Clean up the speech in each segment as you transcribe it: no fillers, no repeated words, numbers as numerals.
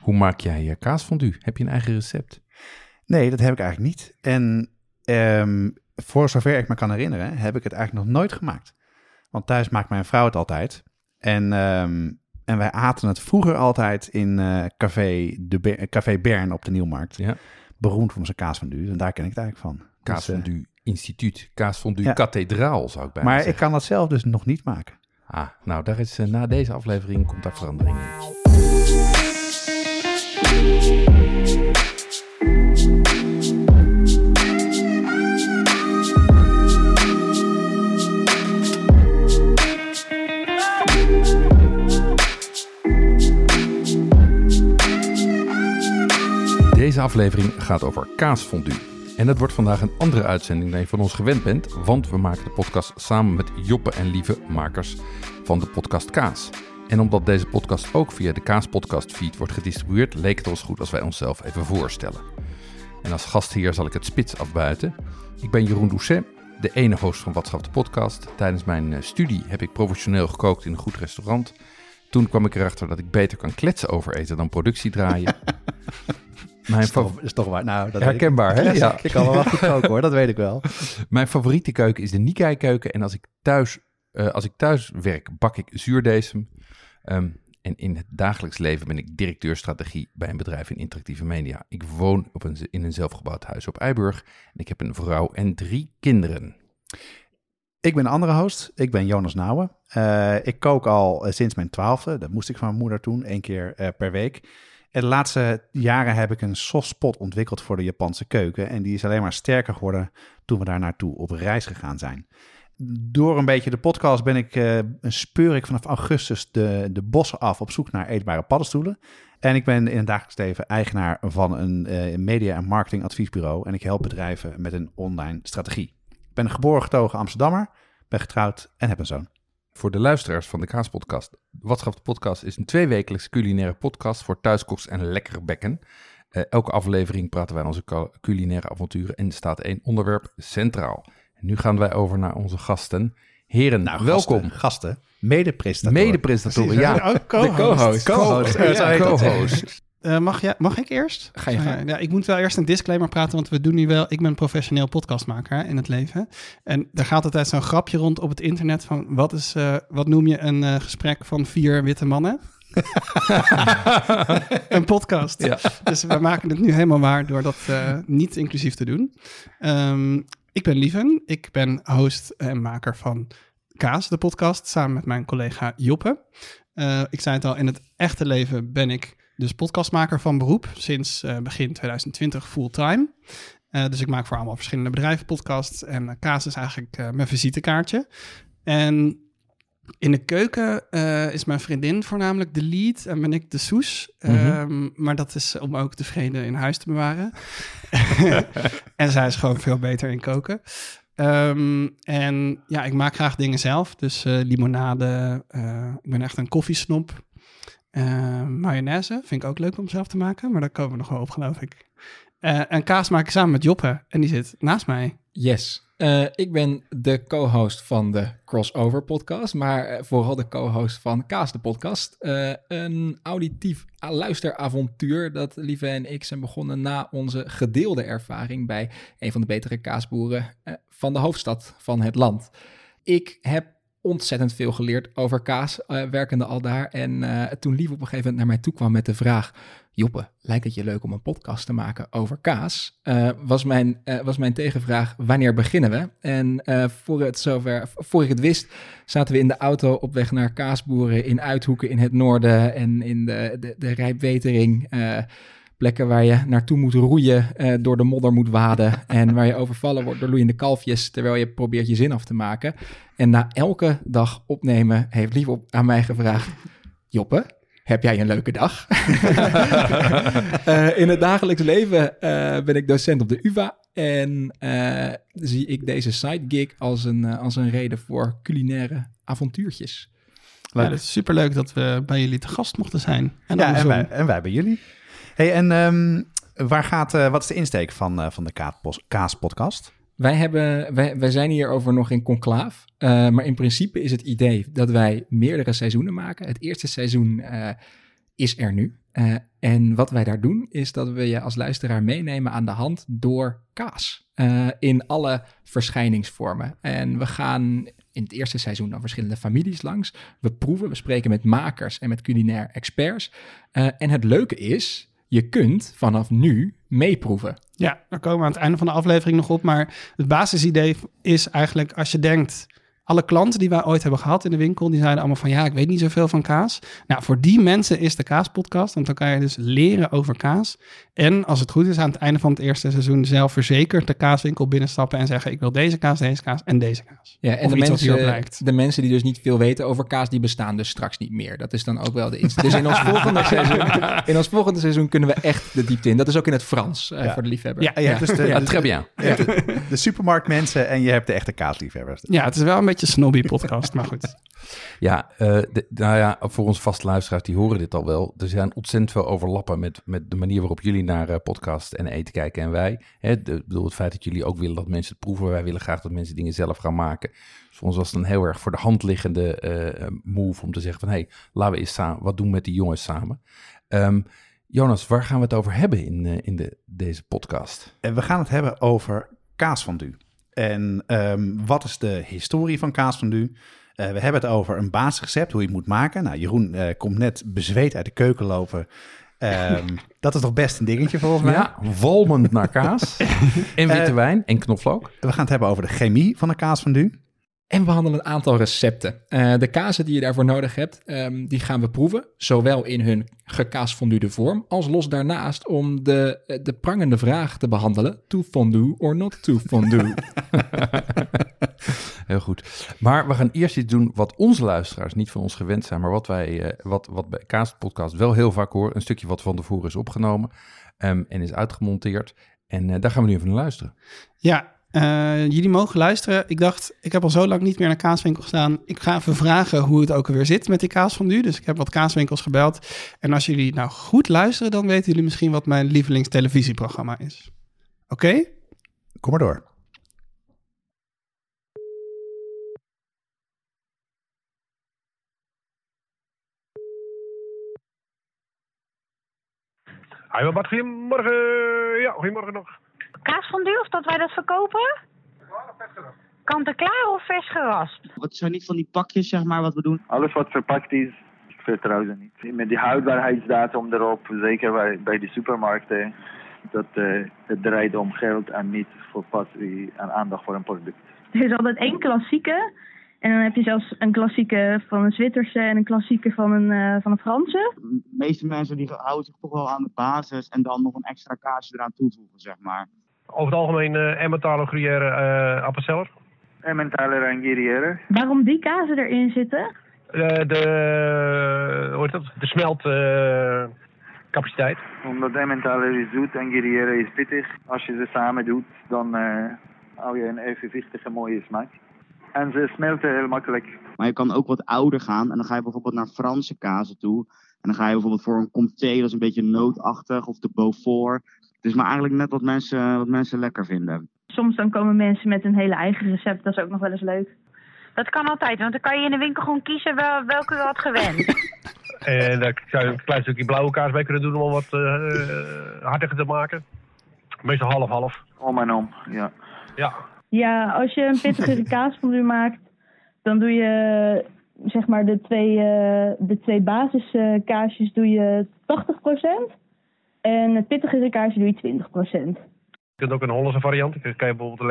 hoe maak jij je kaasfondue? Heb je een eigen recept? Nee, dat heb ik eigenlijk niet. En voor zover ik me kan herinneren, heb ik het eigenlijk nog nooit gemaakt. Want thuis maakt mijn vrouw het altijd. En wij aten het vroeger altijd in Café Bern op de Nieuwmarkt. Ja. Beroemd om zijn kaasfondue. En daar ken ik het eigenlijk van. Kaasfondue instituut, kaasfondue kathedraal zou ik bijna zeggen. Maar ik kan dat zelf dus nog niet maken. Ah, nou daar is na deze aflevering komt daar verandering in. Deze aflevering gaat over kaasfondue. En dat wordt vandaag een andere uitzending dan je van ons gewend bent, want we maken de podcast samen met Joppe en Lieve, makers van de podcast Kaas. En omdat deze podcast ook via de Kaaspodcast feed wordt gedistribueerd, leek het ons goed als wij onszelf even voorstellen. En als gastheer zal ik het spits afbuiten. Ik ben Jeroen Doucet, de ene host van Watschap de podcast. Tijdens mijn studie heb ik professioneel gekookt in een goed restaurant. Toen kwam ik erachter dat ik beter kan kletsen over eten dan productie draaien. Is toch waar. Nou, dat herkenbaar, hè? Ja. Ik kan wel goed koken, hoor. Dat weet ik wel. Mijn favoriete keuken is de Nikkei keuken. En als ik thuis werk, bak ik zuurdesem. En in het dagelijks leven ben ik directeur strategie bij een bedrijf in interactieve media. Ik woon in een zelfgebouwd huis op IJburg. En ik heb een vrouw en 3 kinderen. Ik ben een andere host. Ik ben Jonas Nouwen. Ik kook al sinds mijn 12e. Dat moest ik van mijn moeder toen, 1 keer per week. En de laatste jaren heb ik een soft spot ontwikkeld voor de Japanse keuken. En die is alleen maar sterker geworden toen we daar naartoe op reis gegaan zijn. Door een beetje de podcast speur ik vanaf augustus de bossen af op zoek naar eetbare paddenstoelen. En ik ben in het dagelijks leven eigenaar van een media- en marketingadviesbureau. En ik help bedrijven met een online strategie. Ik ben een geboren getogen Amsterdammer, ben getrouwd en heb een zoon. Voor de luisteraars van de Kaaspodcast. Watschap de podcast is een 2-wekelijks culinaire podcast voor thuiskoks en lekkere bekken. Elke aflevering praten wij onze culinaire avonturen en er staat 1 onderwerp centraal. En nu gaan wij over naar onze gasten. Heren, nou, welkom. Gasten, medepresentatoren. Ja, co-host. Mag ik eerst? Ga je gang. Ja, ik moet wel eerst een disclaimer praten, want we doen nu wel... Ik ben professioneel podcastmaker in het leven. En daar gaat altijd zo'n grapje rond op het internet van... Wat noem je een gesprek van 4 witte mannen? Een podcast. Ja. Dus we maken het nu helemaal waar door dat niet inclusief te doen. Ik ben Lieven. Ik ben host en maker van Kaas, de podcast, samen met mijn collega Joppe. Ik zei het al, in het echte leven ben ik... Dus podcastmaker van beroep sinds begin 2020 fulltime. Dus ik maak voor allemaal verschillende bedrijven podcasts. En Kaas is eigenlijk mijn visitekaartje. En in de keuken is mijn vriendin voornamelijk de lead en ben ik de soes. Maar dat is om ook de vrede in huis te bewaren. En zij is gewoon veel beter in koken. En ja, ik maak graag dingen zelf. Dus limonade, ik ben echt een koffiesnop. Mayonaise vind ik ook leuk om zelf te maken, maar daar komen we nog wel op, geloof ik. En kaas maak ik samen met Joppe en die zit naast mij. Yes, ik ben de co-host van de Crossover podcast, maar vooral de co-host van Kaas de podcast. Een auditief luisteravontuur dat Lieve en ik zijn begonnen na onze gedeelde ervaring bij een van de betere kaasboeren van de hoofdstad van het land. Ik heb ontzettend veel geleerd over kaas, werkende al daar. En toen Lieve op een gegeven moment naar mij toe kwam met de vraag... Joppe, lijkt het je leuk om een podcast te maken over kaas? Was mijn tegenvraag, wanneer beginnen we? En voor ik het wist, zaten we in de auto op weg naar kaasboeren... in Uithoeken in het noorden en in de Rijpwetering... plekken waar je naartoe moet roeien, door de modder moet waden... en waar je overvallen wordt door loeiende kalfjes... terwijl je probeert je zin af te maken. En na elke dag opnemen heeft Lieve aan mij gevraagd... Joppe, heb jij een leuke dag. In het dagelijks leven ben ik docent op de UvA. En zie ik deze sidegig als een reden voor culinaire avontuurtjes. Nou, het is superleuk dat we bij jullie te gast mochten zijn. En ja, en wij bij jullie. Hey, en wat is de insteek van de Kaaspodcast? Wij zijn hierover nog in conclaaf, maar in principe is het idee dat wij meerdere seizoenen maken. Het eerste seizoen is er nu. En wat wij daar doen, is dat we je als luisteraar meenemen aan de hand door kaas. In alle verschijningsvormen. En we gaan in het eerste seizoen dan verschillende families langs. We proeven, we spreken met makers en met culinair experts. En het leuke is, je kunt vanaf nu meeproeven. Ja, daar komen we aan het einde van de aflevering nog op. Maar het basisidee is eigenlijk, als je denkt, alle klanten die wij ooit hebben gehad in de winkel, die zeiden allemaal van, ja, ik weet niet zoveel van kaas. Nou, voor die mensen is de Kaaspodcast, want dan kan je dus leren over kaas. En als het goed is, aan het einde van het eerste seizoen zelfverzekerd de kaaswinkel binnenstappen en zeggen, ik wil deze kaas en deze kaas. Ja, en de mensen die dus niet veel weten over kaas, die bestaan dus straks niet meer. Dat is dan ook wel de insteek. Dus in ons volgende seizoen kunnen we echt de diepte in. Dat is ook in het Frans, voor de liefhebber. Ja, ja, dus très bien. Ja, de supermarktmensen en je hebt de echte kaasliefhebbers. Ja, het is wel een beetje snobby podcast, maar goed. Ja, voor onze vaste luisteraars, die horen dit al wel. Er zijn ontzettend veel overlappen met de manier waarop jullie naar podcast en eten kijken en wij. Het feit dat jullie ook willen dat mensen het proeven. Wij willen graag dat mensen dingen zelf gaan maken. Soms was het een heel erg voor de hand liggende move om te zeggen van, hey, laten we eens samen, wat doen met die jongens samen? Jonas, waar gaan we het over hebben in deze podcast? We gaan het hebben over kaasfondue. En wat is de historie van kaasfondue? We hebben het over een basisrecept, hoe je het moet maken. Nou, Jeroen komt net bezweet uit de keuken lopen. Dat is toch best een dingetje volgens mij? Ja, walmend naar kaas. En witte wijn en knoflook. We gaan het hebben over de chemie van de kaasfondue. En we behandelen een aantal recepten. De kazen die je daarvoor nodig hebt, die gaan we proeven. Zowel in hun gekaasfondude vorm, als los daarnaast om de prangende vraag te behandelen. To fondue or not to fondue? Heel goed. Maar we gaan eerst iets doen wat onze luisteraars niet van ons gewend zijn. Maar wat bij Kaaspodcast wel heel vaak hoor. Een stukje wat van tevoren is opgenomen en is uitgemonteerd. En daar gaan we nu even naar luisteren. Ja. Jullie mogen luisteren. Ik dacht, ik heb al zo lang niet meer naar kaaswinkel gestaan. Ik ga even vragen hoe het ook weer zit met die kaasfondue. Dus ik heb wat kaaswinkels gebeld. En als jullie nou goed luisteren, dan weten jullie misschien wat mijn lievelingstelevisieprogramma is. Oké? Kom maar door. Hi, Bart, goedemorgen. Ja, goedemorgen nog. Kaasfondue, of dat wij dat verkopen? Klaar of vers geraspt? Kant-en-klaar of vers geraspt? Wat zijn niet van die pakjes, zeg maar, wat we doen? Alles wat verpakt is, vertrouw ze niet. Met die houdbaarheidsdatum erop, zeker bij de supermarkten, dat het draait om geld en niet voor passie en aandacht voor een product. Er is altijd één klassieke, en dan heb je zelfs een klassieke van een Zwitserse en een klassieke van een Franse. De meeste mensen die houden zich toch wel aan de basis en dan nog een extra kaasje eraan toevoegen, zeg maar. Over het algemeen Emmentaler, Gruyère, Appenzeller. Emmentaler en Gruyère. Waarom die kazen erin zitten? De smeltcapaciteit. Omdat Emmentaler is zoet en Gruyère is pittig. Als je ze samen doet, dan hou je een evenwichtige mooie smaak. En ze smelten heel makkelijk. Maar je kan ook wat ouder gaan en dan ga je bijvoorbeeld naar Franse kazen toe. En dan ga je bijvoorbeeld voor een Comté, dat is een beetje nootachtig, of de Beaufort. Het is maar eigenlijk net wat mensen lekker vinden. Soms dan komen mensen met een hele eigen recept. Dat is ook nog wel eens leuk. Dat kan altijd, want dan kan je in de winkel gewoon kiezen welke je had gewend. En daar zou je een klein stukje blauwe kaas bij kunnen doen om wat hartiger te maken. Meestal half-half. Om en om, ja. Ja, als je een pittigere kaasfondue maakt, dan doe je zeg maar de twee basiskaasjes doe je 80%. En het pittigere kaasje doe je 20%. Je kunt ook een Hollandse variant. Dan kan je bijvoorbeeld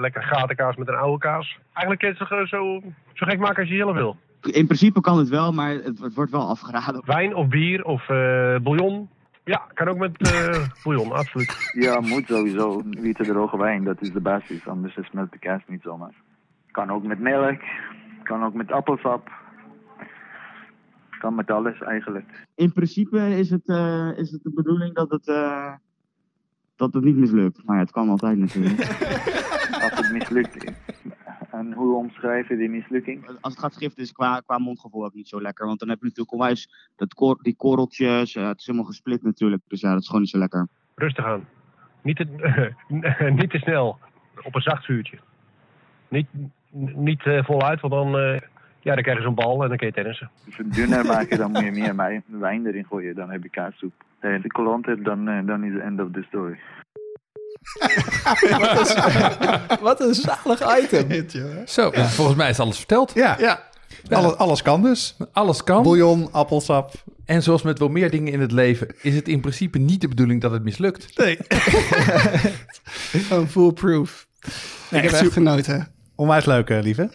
lekker gatenkaas met een oude kaas. Eigenlijk kun je het zo gek maken als je zelf wil. In principe kan het wel, maar het wordt wel afgeraden. Wijn of bier of bouillon. Ja, kan ook met bouillon, absoluut. Ja, moet sowieso. Witte droge wijn, dat is de basis. Anders smelt de kaas niet zomaar. Kan ook met melk. Kan ook met appelsap. kan met alles eigenlijk. In principe is het de bedoeling dat het niet mislukt. Maar ja, het kan altijd natuurlijk. Als het mislukt is. En hoe omschrijven die mislukking? Als het gaat gift is, qua mondgevoel ook niet zo lekker. Want dan heb je natuurlijk onwijs die korreltjes. Het is helemaal gesplit natuurlijk. Dus ja, dat is gewoon niet zo lekker. Rustig aan. Niet te snel. Op een zacht vuurtje. Niet voluit, want dan krijg je zo'n bal en dan kun je tennissen. Als je het dunner maakt, dan moet je meer wijn erin gooien. Dan heb je kaassoep. Als je de klant hebt, dan is het end of the story. Wat een zalig item. Zo, ja. Volgens mij is alles verteld. Ja. Alles kan dus. Alles kan. Bouillon, appelsap. En zoals met wel meer dingen in het leven is het in principe niet de bedoeling dat het mislukt. Nee. Foolproof. Ik heb echt genoten. Onwijs leuk, lieve.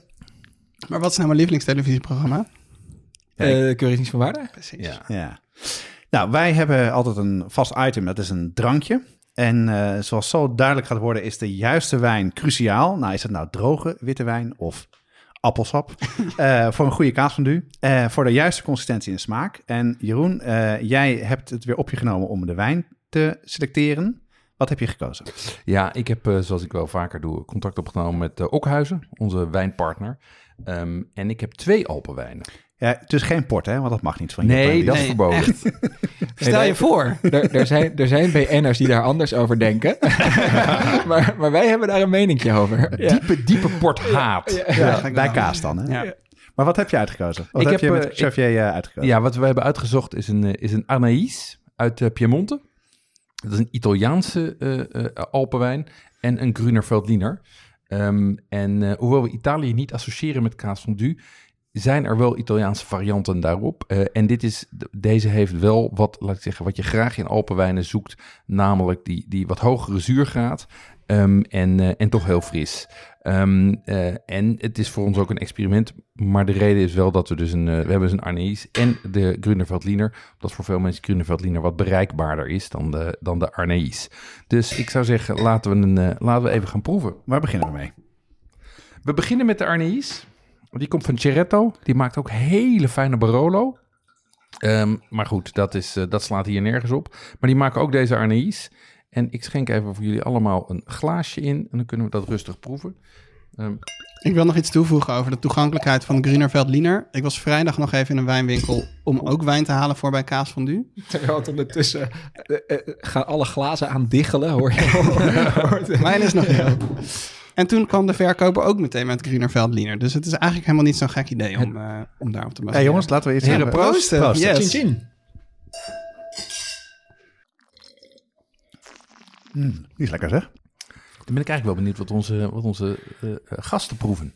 Maar wat is nou mijn lievelingstelevisieprogramma? Keuringsdienst van Waarde. Precies. Ja. Nou, wij hebben altijd een vast item. Dat is een drankje. En zoals zo duidelijk gaat worden, is de juiste wijn cruciaal. Nou, is het nou droge witte wijn of appelsap? Voor een goede kaasfondue. Voor de juiste consistentie en smaak. En Jeroen, jij hebt het weer op je genomen om de wijn te selecteren. Wat heb je gekozen? Ja, ik heb, zoals ik wel vaker doe, contact opgenomen met Okhuizen, onze wijnpartner. En ik heb 2 Alpenwijnen. Ja, dus geen port, hè? Want dat mag niet van je. Nee, dat is verboden. Echt. Stel je voor. Er zijn BN'ers die daar anders over denken. maar wij hebben daar een meninkje over. Ja. Diepe porthaat. Ja, bij kaas dan, hè? Ja. Maar wat heb je uitgekozen? Wat heb je met Xavier uitgekozen? Ja, wat we hebben uitgezocht is een Arneis uit Piemonte. Dat is een Italiaanse Alpenwijn en een Grüner Veltliner. Hoewel we Italië niet associëren met kaasfondue, zijn er wel Italiaanse varianten daarop. En deze heeft wel wat je graag in Alpenwijnen zoekt, namelijk die wat hogere zuurgraad en toch heel fris. En het is voor ons ook een experiment, maar de reden is wel dat we dus we hebben dus een Arneis en de Grüner Veltliner. Dat voor veel mensen Grüner Veltliner wat bereikbaarder is dan de Arneis. Dus ik zou zeggen, laten we even gaan proeven. Waar beginnen we mee? We beginnen met de Arneis. Die komt van Ceretto. Die maakt ook hele fijne Barolo. Maar goed, dat slaat hier nergens op. Maar die maken ook deze Arneis. En ik schenk even voor jullie allemaal een glaasje in. En dan kunnen we dat rustig proeven. Ik wil nog iets toevoegen over de toegankelijkheid van de Grüner Veltliner. Ik was vrijdag nog even in een wijnwinkel om ook wijn te halen voor bij kaasfondue. Terwijl het ondertussen gaan alle glazen aan diggelen, hoor je. Mijn is nog heel. En toen kwam de verkoper ook meteen met Grüner Veltliner. Dus het is eigenlijk helemaal niet zo'n gek idee om daarop te baseren. Hey jongens, laten we eerst even proosten. Yes. Chin chin. Die is lekker, zeg. Dan ben ik eigenlijk wel benieuwd wat onze gasten proeven.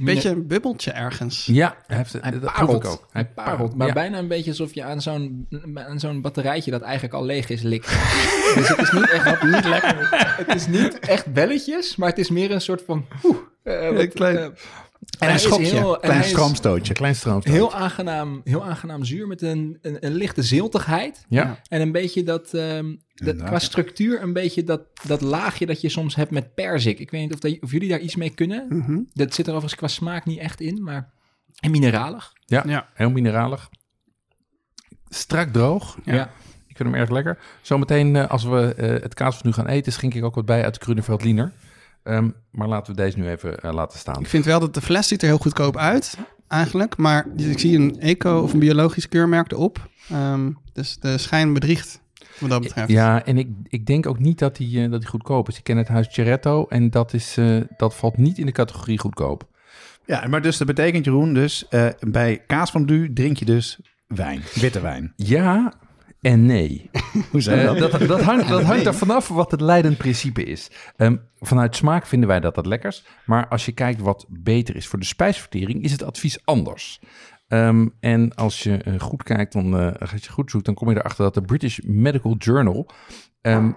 Beetje een bubbeltje ergens. Ja, hij parelt ook. Hij parelt, maar bijna een beetje alsof je aan zo'n batterijtje dat eigenlijk al leeg is likt. Dus het is niet echt niet lekker. Het is niet echt belletjes, maar het is meer een soort van. En een schopje, klein stroomstootje. Heel aangenaam zuur met een lichte ziltigheid. Ja. En een beetje dat qua structuur een beetje dat laagje dat je soms hebt met perzik. Ik weet niet of jullie daar iets mee kunnen. Mm-hmm. Dat zit er overigens qua smaak niet echt in, maar en mineralig. Ja, heel mineralig. Strak droog. Ja. Ik vind hem erg lekker. Zometeen als we het kaasfondue gaan eten, schenk ik ook wat bij uit de Grüner Veltliner. Maar laten we deze nu even laten staan. Ik vind wel dat de fles ziet er heel goedkoop uit, eigenlijk. Maar ik zie een eco of een biologisch keurmerk erop. Dus de schijn bedriegt, wat dat betreft. Ja, en ik denk ook niet dat die goedkoop is. Ik ken het huis Ceretto en dat valt niet in de categorie goedkoop. Ja, maar dus dat betekent, Jeroen, bij kaasfondue drink je dus wijn, witte wijn. Ja... En nee. Dat hangt er vanaf wat het leidend principe is. Vanuit smaak vinden wij dat lekkers. Maar als je kijkt wat beter is voor de spijsvertering, is het advies anders. En als je goed kijkt, als je goed zoekt, dan kom je erachter dat de British Medical Journal...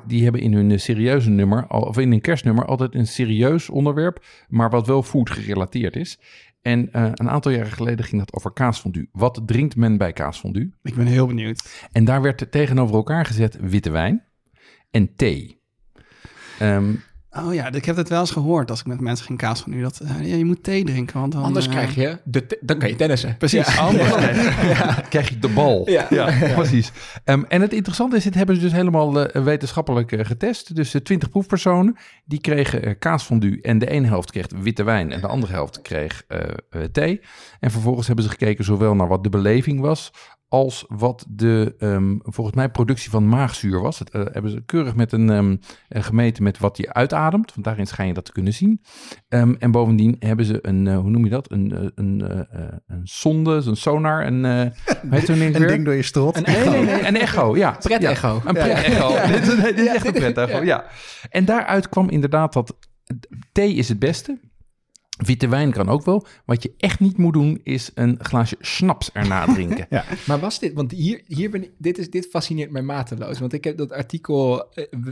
die hebben in hun serieuze nummer, of in hun kerstnummer, altijd een serieus onderwerp, maar wat wel food gerelateerd is. En een aantal jaren geleden ging dat over kaasfondue. Wat drinkt men bij kaasfondue? Ik ben heel benieuwd. En daar werd tegenover elkaar gezet witte wijn en thee. Oh ja, ik heb het wel eens gehoord als ik met mensen ging kaas van nu. Dat je moet thee drinken. Want dan, anders krijg je, dan kan je tennissen. Precies, ja. Anders krijg je de bal. Ja, ja. Ja. Precies. En het interessante is, dit hebben ze dus helemaal wetenschappelijk getest. Dus 20 proefpersonen, die kregen kaasfondue. En de ene helft kreeg witte wijn en de andere helft kreeg thee. En vervolgens hebben ze gekeken zowel naar wat de beleving was... als wat de, volgens mij, productie van maagzuur was. Dat hebben ze keurig met een gemeten met wat je uitademt. Want daarin schijn je dat te kunnen zien. En bovendien hebben ze een, hoe noem je dat? Een sonde, een sonar. Een ding door je strot. Een echo, ja. Pret-echo. Ja, een pret-echo. Ja. Dit is echt een pret-echo, ja. En daaruit kwam inderdaad dat thee is het beste. Witte wijn kan ook wel. Wat je echt niet moet doen, is een glaasje schnaps erna drinken. Ja. Maar was dit... Want hier ben ik, dit fascineert mij mateloos. Want ik heb dat artikel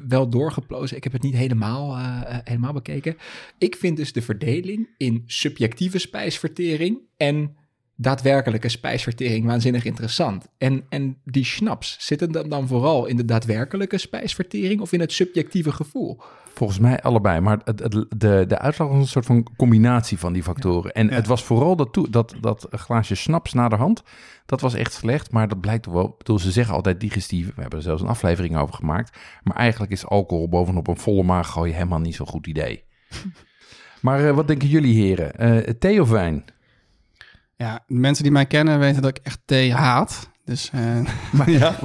wel doorgeplozen. Ik heb het niet helemaal bekeken. Ik vind dus de verdeling in subjectieve spijsvertering... en daadwerkelijke spijsvertering waanzinnig interessant. En die schnaps, zit het dan vooral in de daadwerkelijke spijsvertering... of in het subjectieve gevoel? Volgens mij allebei, maar de uitslag was een soort van combinatie van die factoren. En het was vooral dat glaasje snaps naderhand, dat was echt slecht, maar dat blijkt wel. Bedoel, ze zeggen altijd digestief, we hebben er zelfs een aflevering over gemaakt, maar eigenlijk is alcohol bovenop een volle maag gooien helemaal niet zo'n goed idee. Maar wat denken jullie heren? Thee of wijn? Ja, mensen die mij kennen weten dat ik echt thee haat. Dus, maar ja,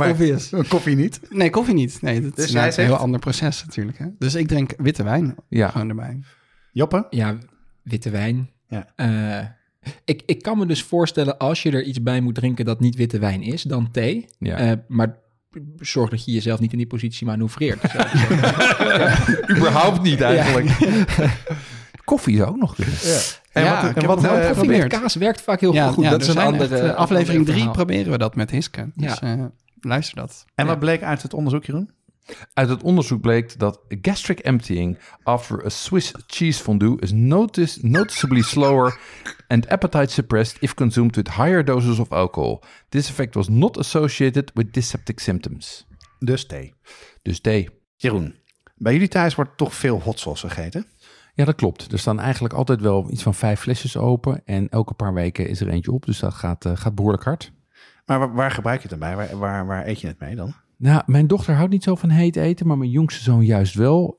koffie niet? Nee, koffie niet. Nee, dat is een heel ander proces natuurlijk. Hè? Dus ik drink witte wijn gewoon erbij. Joppe? Ja, witte wijn. Ja. Ik kan me dus voorstellen, als je er iets bij moet drinken dat niet witte wijn is, dan thee. Ja. Maar zorg dat je jezelf niet in die positie manoeuvreert. Überhaupt niet eigenlijk. Ja. Koffie zou ook nog kunnen. Ja. En wat koffie met kaas werkt vaak heel goed. Ja, dat is een andere... aflevering 3 proberen we dat met Hiske. Dus luister dat. En wat bleek uit het onderzoek, Jeroen? Uit het onderzoek bleek dat gastric emptying after a Swiss cheese fondue is noticeably slower and appetite suppressed if consumed with higher doses of alcohol. This effect was not associated with dyspeptic symptoms. Dus thee. Jeroen, bij jullie thuis wordt toch veel hot sauce gegeten? Ja, dat klopt. Er staan eigenlijk altijd wel iets van 5 flesjes open. En elke paar weken is er eentje op. Dus dat gaat behoorlijk hard. Maar waar gebruik je het dan bij? Waar eet je het mee dan? Nou, mijn dochter houdt niet zo van heet eten, maar mijn jongste zoon juist wel.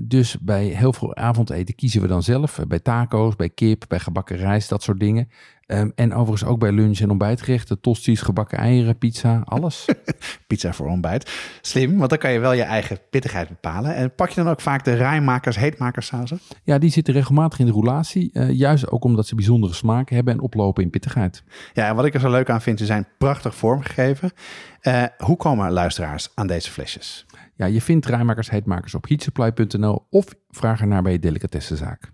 Dus bij heel veel avondeten kiezen we dan zelf. Bij taco's, bij kip, bij gebakken rijst, dat soort dingen. En overigens ook bij lunch- en ontbijtgerechten. Tosties, gebakken eieren, pizza, alles. Pizza voor ontbijt. Slim, want dan kan je wel je eigen pittigheid bepalen. En pak je dan ook vaak de rijmakers, heetmakerssauzen? Ja, die zitten regelmatig in de roulatie. Juist ook omdat ze bijzondere smaken hebben en oplopen in pittigheid. Ja, en wat ik er zo leuk aan vind, ze zijn prachtig vormgegeven. Hoe komen luisteraars aan deze flesjes? Ja, je vindt rijmakers, heetmakers op heatsupply.nl of vraag ernaar bij je delicatessenzaak.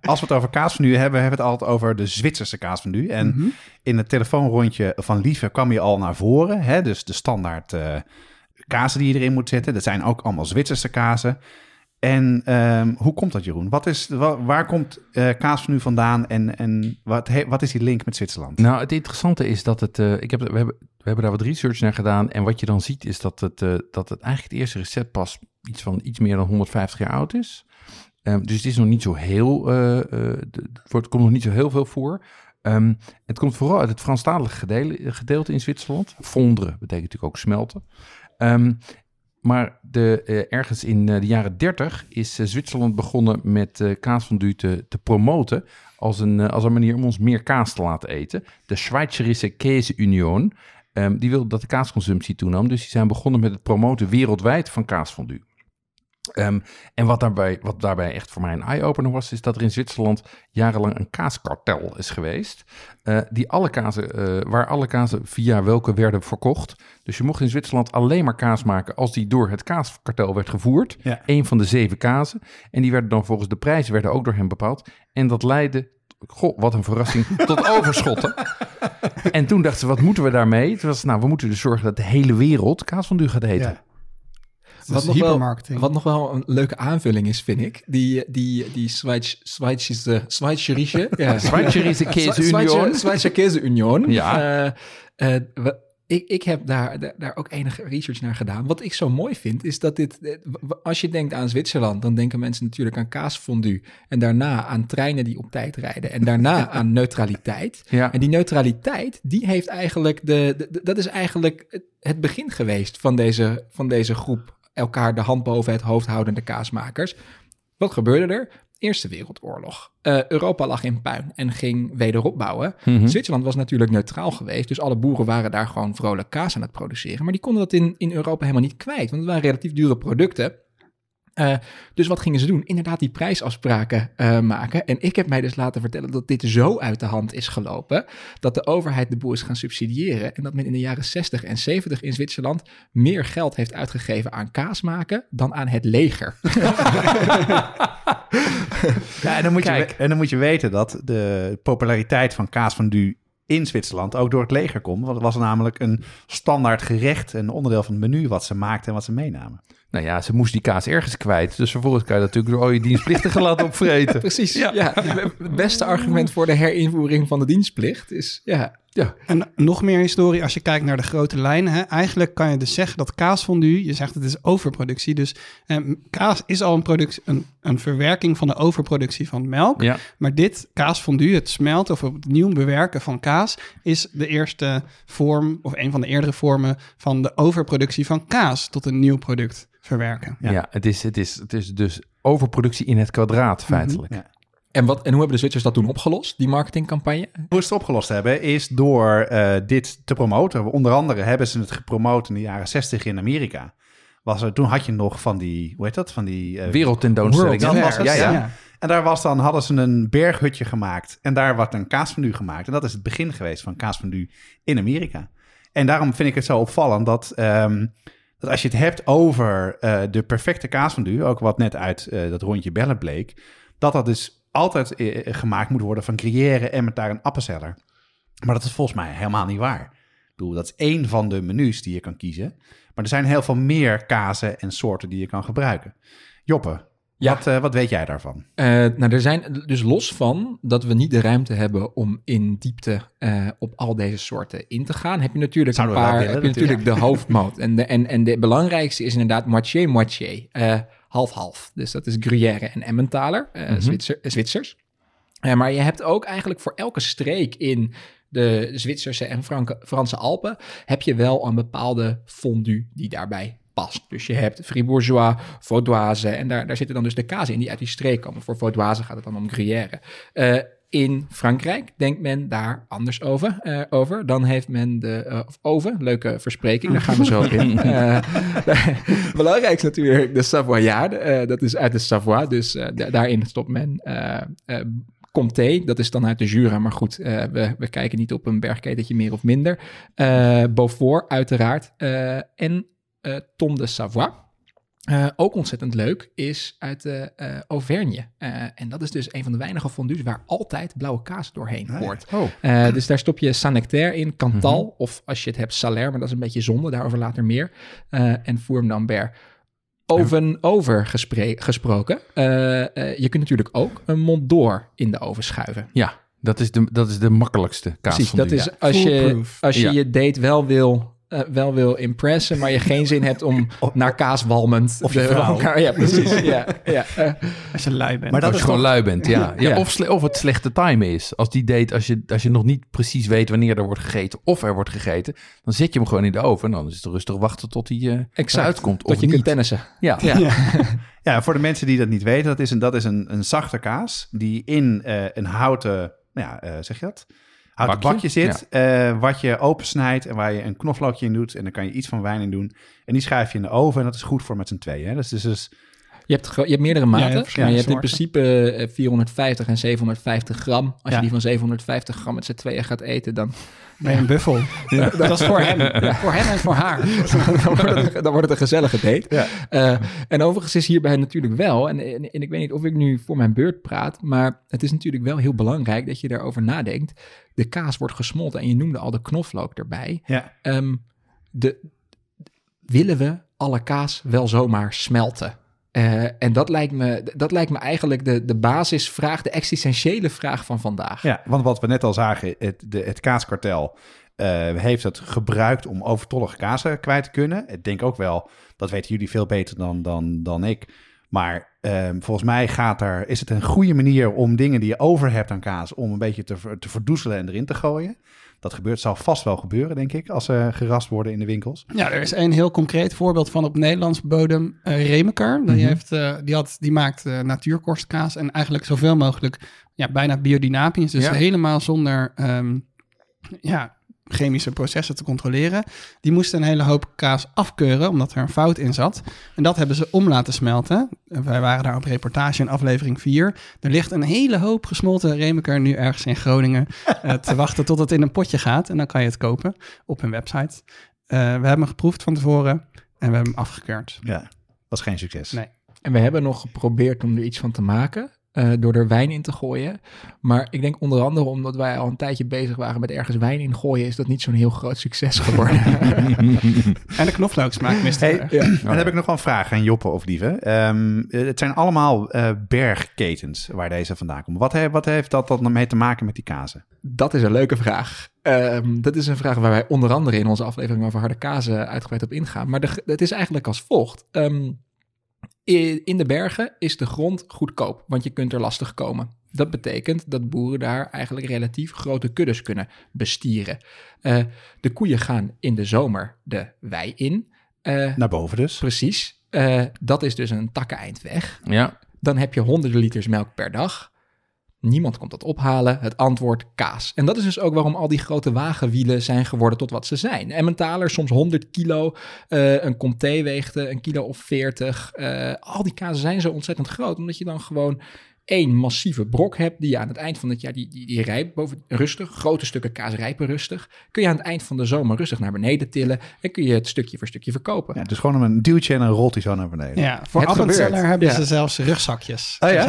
Als we het over kaasfondue hebben, hebben we het altijd over de Zwitserse kaasfondue. En in het telefoonrondje van Lieve kwam je al naar voren. Hè? Dus de standaard kazen die je erin moet zetten. Dat zijn ook allemaal Zwitserse kazen. En hoe komt dat, Jeroen? Waar komt kaasfondue vandaan en wat is die link met Zwitserland? Nou, het interessante is dat het... We hebben daar wat research naar gedaan. En wat je dan ziet is dat het eigenlijk het eerste recept pas iets meer dan 150 jaar oud is. Dus het is nog niet zo heel... het komt nog niet zo heel veel voor. Het komt vooral uit het Franstalige gedeelte in Zwitserland. Fonderen betekent natuurlijk ook smelten. Maar ergens in de jaren 30 is Zwitserland begonnen met kaasfondue te promoten... Als een manier om ons meer kaas te laten eten. De Schweizerische Käseunion. Die wilde dat de kaasconsumptie toenam. Dus die zijn begonnen met het promoten wereldwijd van kaasfondue. En wat daarbij echt voor mij een eye-opener was... is dat er in Zwitserland jarenlang een kaaskartel is geweest... waar alle kazen via welke werden verkocht. Dus je mocht in Zwitserland alleen maar kaas maken... als die door het kaaskartel werd gevoerd. Ja. Eén van de 7 kazen. En die werden dan volgens de prijzen werden ook door hem bepaald. En dat leidde... Goh, wat een verrassing, tot overschotten. En toen dachten ze, wat moeten we daarmee? Toen was we moeten dus zorgen dat de hele wereld kaasfondue gaat eten. Ja. Dus wat nog wel een leuke aanvulling is, vind ik. Die Schweizerische Käseunion. Schweizer Käseunion. Ja. Ik heb daar ook enige research naar gedaan. Wat ik zo mooi vind, is dat dit... Als je denkt aan Zwitserland, dan denken mensen natuurlijk aan kaasfondue. En daarna aan treinen die op tijd rijden. En daarna aan neutraliteit. Ja. En die neutraliteit, die heeft eigenlijk... dat is eigenlijk het begin geweest van deze groep. Elkaar de hand boven het hoofd houdende kaasmakers. Wat gebeurde er? Eerste Wereldoorlog. Europa lag in puin en ging wederopbouwen. Mm-hmm. Zwitserland was natuurlijk neutraal geweest. Dus alle boeren waren daar gewoon vrolijk kaas aan het produceren. Maar die konden dat in Europa helemaal niet kwijt. Want het waren relatief dure producten. Dus wat gingen ze doen? Inderdaad die prijsafspraken maken. En ik heb mij dus laten vertellen dat dit zo uit de hand is gelopen. Dat de overheid de boer is gaan subsidiëren. En dat men in de jaren 60 en 70 in Zwitserland meer geld heeft uitgegeven aan kaas maken dan aan het leger. Ja, en dan moet je weten dat de populariteit van kaasfondue in Zwitserland ook door het leger komt. Want het was namelijk een standaard gerecht, een onderdeel van het menu wat ze maakten en wat ze meenamen. Nou ja, ze moest die kaas ergens kwijt. Dus vervolgens kan je natuurlijk door al je dienstplichtigen laten opvreten. Precies, ja. Het beste argument voor de herinvoering van de dienstplicht is... Ja. En nog meer historie, als je kijkt naar de grote lijnen. Hè, eigenlijk kan je dus zeggen dat kaasfondue, je zegt het is overproductie. Dus kaas is al een verwerking van de overproductie van melk. Ja. Maar dit kaasfondue, het smelten of opnieuw bewerken van kaas, is de eerste vorm of een van de eerdere vormen van de overproductie van kaas tot een nieuw product verwerken. Ja, het is dus overproductie in het kwadraat feitelijk. Mm-hmm. Ja. En hoe hebben de Zwitsers dat toen opgelost, die marketingcampagne? Hoe ze het opgelost hebben, is door dit te promoten. Onder andere hebben ze het gepromoot in de jaren 60 in Amerika. Toen had je nog van die, hoe heet dat? Van die wereldtentoonstelling. Ja. En hadden ze een berghutje gemaakt. En daar werd een kaasfondue gemaakt. En dat is het begin geweest van kaasfondue in Amerika. En daarom vind ik het zo opvallend dat als je het hebt over de perfecte kaasfondue, ook wat net uit dat rondje bellen bleek, dat dus altijd gemaakt moet worden van Gruyère, Emmentaler en Appenzeller. Maar dat is volgens mij helemaal niet waar. Ik bedoel, dat is één van de menus die je kan kiezen. Maar er zijn heel veel meer kazen en soorten die je kan gebruiken. Joppe, wat weet jij daarvan? Er zijn dus los van dat we niet de ruimte hebben om in diepte op al deze soorten in te gaan, heb je natuurlijk de hoofdmoot. En de belangrijkste is inderdaad moitié-moitié. Half-half. Dus dat is Gruyère en Emmentaler, Zwitsers. Maar je hebt ook eigenlijk voor elke streek in de Zwitserse en Franse Alpen, heb je wel een bepaalde fondue die daarbij past. Dus je hebt Fribourgeois, Vaudoise en daar zitten dan dus de kazen in die uit die streek komen. Voor Vaudoise gaat het dan om Gruyère. In Frankrijk denkt men daar anders over. Dan heeft men de... leuke verspreking, daar gaan we zo op in. Belangrijk is natuurlijk de Savoyarde. Dat is uit de Savoie, dus daarin stopt men... Comté, dat is dan uit de Jura, maar goed, we kijken niet op een bergketentje meer of minder. Beaufort, uiteraard. En Tom de Savoie. Ook ontzettend leuk is uit de Auvergne. En dat is dus een van de weinige fondues waar altijd blauwe kaas doorheen hoort. Dus daar stop je Saint-Nectaire in, Cantal. Mm-hmm. Of als je het hebt, Salers, maar dat is een beetje zonde. Daarover later meer. En Fourme-d'Ambert. Over gesproken. Je kunt natuurlijk ook een Mont d'Or in de oven schuiven. Ja, dat is de makkelijkste kaasfondue. Precies, dat is als je date wel wil impressen, maar je geen zin hebt om naar kaas walmend. Of je vrouw. Ja, precies. Ja. Als je lui bent. Maar dat als je gewoon lui bent, ja. Of het slechte time is. Als die date, als je nog niet precies weet wanneer er wordt gegeten of er wordt gegeten, dan zet je hem gewoon in de oven en dan is het rustig wachten tot hij eruit komt. Tot je kunt tennissen. Ja. Ja, voor de mensen die dat niet weten, dat is een zachte kaas die in een houten, zeg je dat? Houten bakje zit, wat je opensnijdt en waar je een knoflookje in doet. En dan kan je iets van wijn in doen. En die schuif je in de oven en dat is goed voor met z'n tweeën. Hè? Dus je hebt meerdere maten, maar je hebt in principe 450 en 750 gram. Als je die van 750 gram met z'n tweeën gaat eten, dan... Ben je een buffel. Ja. Dat is voor hem. Ja. Voor hem en voor haar. Dan wordt het een gezellige date. Ja. En overigens is hierbij natuurlijk wel... En ik weet niet of ik nu voor mijn beurt praat, maar het is natuurlijk wel heel belangrijk dat je daarover nadenkt. De kaas wordt gesmolten en je noemde al de knoflook erbij. Ja. Willen we alle kaas wel zomaar smelten? En dat lijkt me eigenlijk de basisvraag, de existentiële vraag van vandaag. Ja, want wat we net al zagen, het kaaskartel heeft het gebruikt om overtollige kazen kwijt te kunnen. Ik denk ook wel, dat weten jullie veel beter dan ik. Maar volgens mij is het een goede manier om dingen die je over hebt aan kaas, om een beetje te verdoezelen en erin te gooien. Dat zal vast wel gebeuren, denk ik, als ze gerast worden in de winkels. Ja, er is een heel concreet voorbeeld van op Nederlands bodem. Remeker, die maakt natuurkorstkaas en eigenlijk zoveel mogelijk bijna biodynamisch. Dus helemaal zonder chemische processen te controleren. Die moesten een hele hoop kaas afkeuren, omdat er een fout in zat. En dat hebben ze om laten smelten. Wij waren daar op reportage in aflevering 4. Er ligt een hele hoop gesmolten Remeker nu ergens in Groningen te wachten tot het in een potje gaat. En dan kan je het kopen op hun website. We hebben hem geproefd van tevoren en we hebben hem afgekeurd. Ja, was geen succes. Nee. En we hebben nog geprobeerd om er iets van te maken, door er wijn in te gooien. Maar ik denk onder andere omdat wij al een tijdje bezig waren met ergens wijn in gooien, is dat niet zo'n heel groot succes geworden. En de knoflooksmaak mist. En dan heb ik nog wel een vraag aan Joppe of Lieve. Het zijn allemaal bergketens waar deze vandaan komen. Wat heeft dat dan mee te maken met die kazen? Dat is een leuke vraag. Dat is een vraag waar wij onder andere in onze aflevering over harde kazen uitgebreid op ingaan. Maar het is eigenlijk als volgt. In de bergen is de grond goedkoop, want je kunt er lastig komen. Dat betekent dat boeren daar eigenlijk relatief grote kuddes kunnen bestieren. De koeien gaan in de zomer de wei in. Naar boven dus. Precies. Dat is dus een takkeneind weg. Ja. Dan heb je honderden liters melk per dag. Niemand komt dat ophalen. Het antwoord: kaas. En dat is dus ook waarom al die grote wagenwielen zijn geworden tot wat ze zijn. Emmentaler, soms 100 kilo. Een Comté weegde een kilo of 40. Al die kazen zijn zo ontzettend groot, omdat je dan gewoon één massieve brok hebt die je aan het eind van het jaar, die rijp boven rustig, grote stukken kaas rijpen rustig, kun je aan het eind van de zomer rustig naar beneden tillen en kun je het stukje voor stukje verkopen. Ja, dus gewoon een duwtje en een rolt die zo naar beneden. Ja, voor Appenzeller hebben ze zelfs rugzakjes. Oh ja?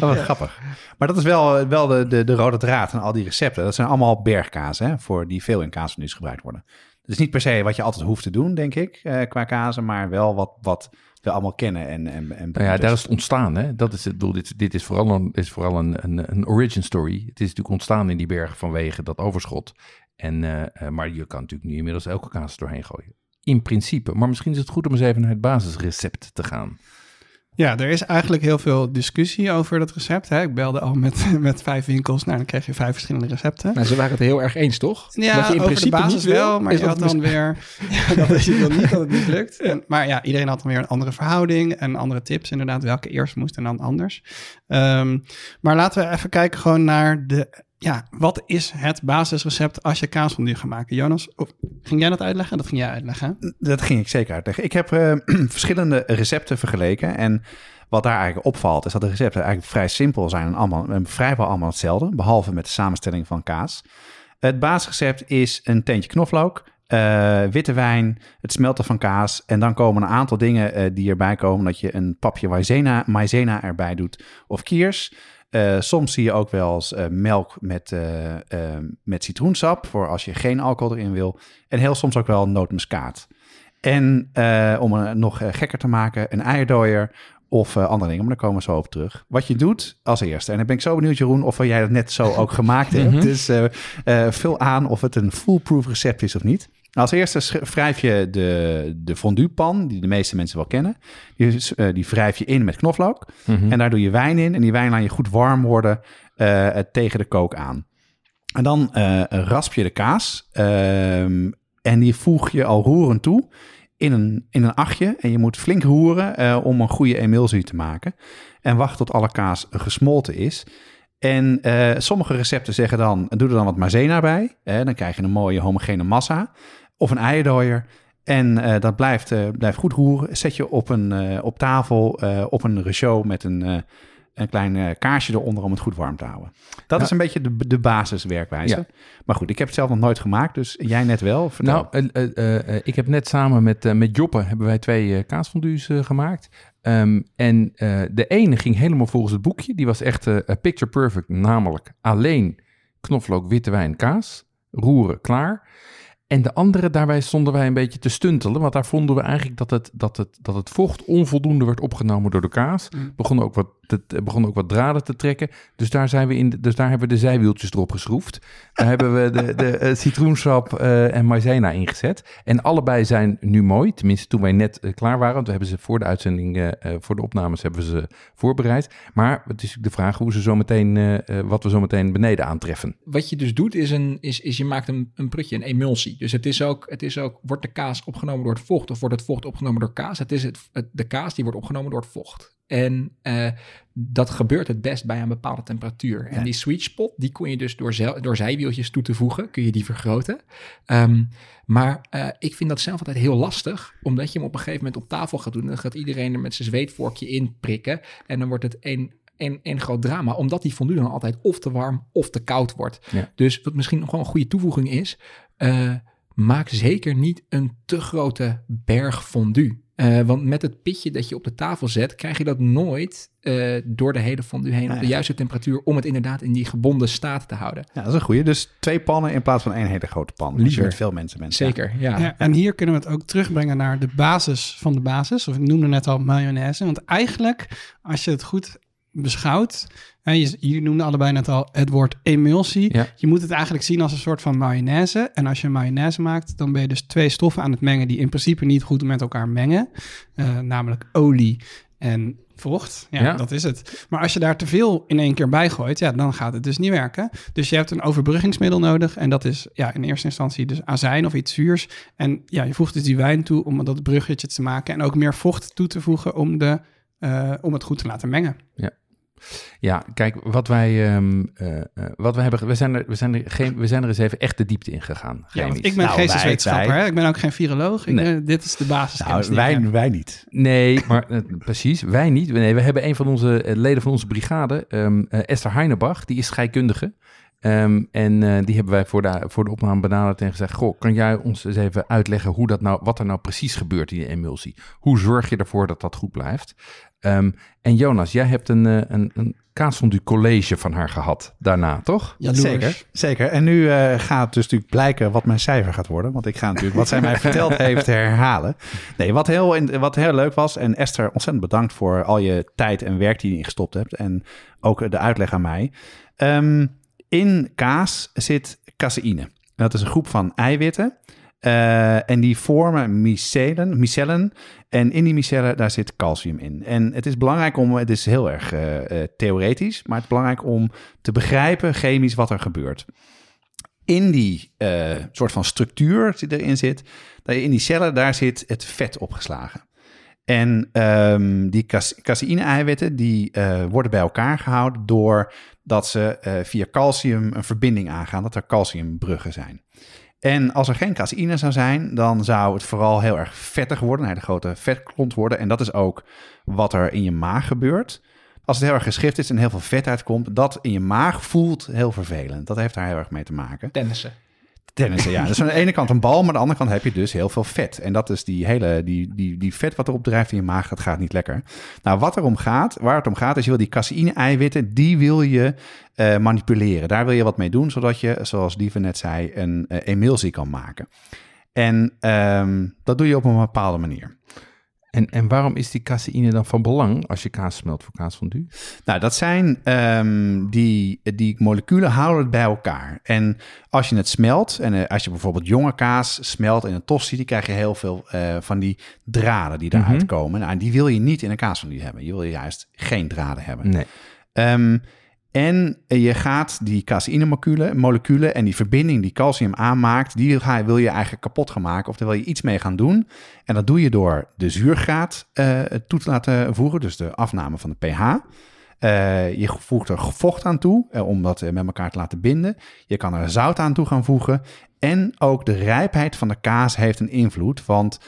Dat is grappig. Maar dat is wel de rode draad en al die recepten. Dat zijn allemaal bergkazen, hè, voor die veel in kaasmenu's gebruikt worden. Dus niet per se wat je altijd hoeft te doen, denk ik, qua kazen, maar wel wat we allemaal kennen. Daar is het ontstaan. Hè? Dat is het doel. Dit is vooral een origin story. Het is natuurlijk ontstaan in die bergen vanwege dat overschot. Maar je kan natuurlijk nu inmiddels elke kaas doorheen gooien. In principe. Maar misschien is het goed om eens even naar het basisrecept te gaan. Ja, er is eigenlijk heel veel discussie over dat recept. Hè? Ik belde al met 5 winkels. Nou, dan kreeg je 5 verschillende recepten. Nou, ze waren het heel erg eens, toch? Ja, dat je in principe de basis wel, maar je had dan weer... Ja, dat je dan niet, dat het niet lukt. Maar iedereen had dan weer een andere verhouding en andere tips. Inderdaad, welke eerst moest en dan anders. Maar laten we even kijken gewoon naar de... Ja, wat is het basisrecept als je kaasfondue gaat maken? Jonas, ging jij dat uitleggen? Dat ging jij uitleggen. Dat ging ik zeker uitleggen. Ik heb verschillende recepten vergeleken. En wat daar eigenlijk opvalt, is dat de recepten eigenlijk vrij simpel zijn. En vrijwel allemaal hetzelfde, behalve met de samenstelling van kaas. Het basisrecept is een teentje knoflook, witte wijn, het smelten van kaas. En dan komen een aantal dingen die erbij komen. Dat je een papje maïzena erbij doet of kiers. Soms zie je ook wel eens melk met citroensap, voor als je geen alcohol erin wil. En heel soms ook wel nootmuskaat. En om het nog gekker te maken, een eierdooier of andere dingen. Maar daar komen we zo op terug. Wat je doet als eerste. En dan ben ik zo benieuwd, Jeroen, of jij dat net zo ook gemaakt hebt. Dus vul aan of het een foolproof recept is of niet. Als eerste wrijf je de fonduepan, die de meeste mensen wel kennen. Die wrijf je in met knoflook. En daar doe je wijn in. En die wijn laat je goed warm worden tegen de kook aan. En dan rasp je de kaas. En die voeg je al roerend toe in een achtje. En je moet flink roeren om een goede emulsie te maken. En wacht tot alle kaas gesmolten is. En sommige recepten zeggen dan, doe er dan wat maïzena bij. Dan krijg je een mooie homogene massa. Of een eierdooier. En dat blijft goed roeren. Zet je op tafel op een réchaud met een klein kaarsje eronder om het goed warm te houden. Dat is een beetje de basiswerkwijze. Ja. Maar goed, ik heb het zelf nog nooit gemaakt, dus jij net wel. Vertel. Nou, ik heb net samen met Joppe hebben wij 2 kaasfondues gemaakt. De ene ging helemaal volgens het boekje. Die was echt picture perfect, namelijk alleen knoflook, witte wijn, kaas. Roeren, klaar. En de andere, daarbij stonden wij een beetje te stuntelen. Want daar vonden we eigenlijk dat het vocht onvoldoende werd opgenomen door de kaas. Begon ook wat draden te trekken. Dus daar hebben we de zijwieltjes erop geschroefd. Daar hebben we de citroensap en maïzena ingezet. En allebei zijn nu mooi. Tenminste, toen wij net klaar waren. Want we hebben ze voor de uitzending, voor de opnames, hebben we ze voorbereid. Maar het is de vraag hoe ze zo meteen, wat we zo meteen beneden aantreffen. Wat je dus doet, is je maakt een prutje, een emulsie. Dus het is ook, wordt de kaas opgenomen door het vocht of wordt het vocht opgenomen door kaas? De kaas die wordt opgenomen door het vocht. En dat gebeurt het best bij een bepaalde temperatuur. Ja. En die sweet spot, die kon je dus door zijwieltjes toe te voegen, kun je die vergroten. Maar ik vind dat zelf altijd heel lastig, omdat je hem op een gegeven moment op tafel gaat doen. Dan gaat iedereen er met zijn zweetvorkje in prikken en dan wordt het één groot drama, omdat die fondue dan altijd of te warm of te koud wordt. Ja. Dus wat misschien nog wel een goede toevoeging is, maak zeker niet een te grote berg fondue. Want met het pitje dat je op de tafel zet, krijg je dat nooit door de hele fondue heen op de juiste temperatuur om het inderdaad in die gebonden staat te houden. Ja, dat is een goeie. Dus 2 pannen in plaats van 1 hele grote pan. Liever met veel mensen. Zeker, ja. Ja. En hier kunnen we het ook terugbrengen naar de basis van de basis. Of ik noemde net al mayonaise. Want eigenlijk, als je het goed beschouwt, en je noemde allebei net al het woord emulsie. Ja. Je moet het eigenlijk zien als een soort van mayonaise. En als je mayonaise maakt, dan ben je dus 2 stoffen aan het mengen die in principe niet goed met elkaar mengen. Namelijk olie en vocht. Ja, dat is het. Maar als je daar te veel in één keer bij gooit, ja, dan gaat het dus niet werken. Dus je hebt een overbruggingsmiddel nodig. En dat is in eerste instantie dus azijn of iets zuurs. En ja, je voegt dus die wijn toe om dat bruggetje te maken. En ook meer vocht toe te voegen om het goed te laten mengen. Ja. Ja, kijk, we zijn er eens even echt de diepte in gegaan. Ja, want ik ben geen geesteswetenschapper, hè? Ik ben ook geen viroloog. Dit is de basiskennis. Wij niet. Nee, maar precies, wij niet. Nee, we hebben een van onze leden van onze brigade, Esther Heijnenbach, die is scheikundige. Die hebben wij voor de opname benaderd en gezegd, goh, kan jij ons eens even uitleggen wat er nou precies gebeurt in de emulsie? Hoe zorg je ervoor dat dat goed blijft? En Jonas, jij hebt een kaasfondue college van haar gehad daarna, toch? Ja, zeker. En nu gaat dus natuurlijk blijken wat mijn cijfer gaat worden. Want ik ga natuurlijk wat zij mij verteld heeft herhalen. Nee, wat heel leuk was. En Esther, ontzettend bedankt voor al je tijd en werk die je ingestopt hebt. En ook de uitleg aan mij. In kaas zit caseïne. Dat is een groep van eiwitten. En die vormen micellen. En in die micellen, daar zit calcium in. En het is belangrijk het is heel erg theoretisch, maar het is belangrijk om te begrijpen chemisch wat er gebeurt. In die soort van structuur die erin zit, in die cellen, daar zit het vet opgeslagen. En die caseïne-eiwitten, die worden bij elkaar gehouden doordat ze via calcium een verbinding aangaan, dat er calciumbruggen zijn. En als er geen caseïne zou zijn, dan zou het vooral heel erg vettig worden, een hele grote vetklont worden. En dat is ook wat er in je maag gebeurt. Als het heel erg geschift is en heel veel vet uitkomt, dat in je maag voelt heel vervelend. Dat heeft daar heel erg mee te maken. Tennissen, ja. Dus aan de ene kant een bal, maar aan de andere kant heb je dus heel veel vet. En dat is die vet wat erop drijft in je maag, dat gaat niet lekker. Nou, waar het om gaat, is je wil die caseïne-eiwitten, die wil je manipuleren. Daar wil je wat mee doen, zodat je, zoals Lieve net zei, een emulsie kan maken. En dat doe je op een bepaalde manier. En waarom is die caseïne dan van belang als je kaas smelt voor kaasfondue? Nou, dat zijn die moleculen houden het bij elkaar. En als je het smelt, en als je bijvoorbeeld jonge kaas smelt in een tosti, die krijg je heel veel van die draden die eruit komen. Nou, die wil je niet in een kaasfondue hebben. Je wil juist geen draden hebben. Nee. En je gaat die caseïne-moleculen en die verbinding die calcium aanmaakt, die wil je eigenlijk kapot gaan maken. Of daar wil je iets mee gaan doen. En dat doe je door de zuurgraad toe te laten voegen, dus de afname van de pH. Je voegt er vocht aan toe om dat met elkaar te laten binden. Je kan er zout aan toe gaan voegen. En ook de rijpheid van de kaas heeft een invloed, want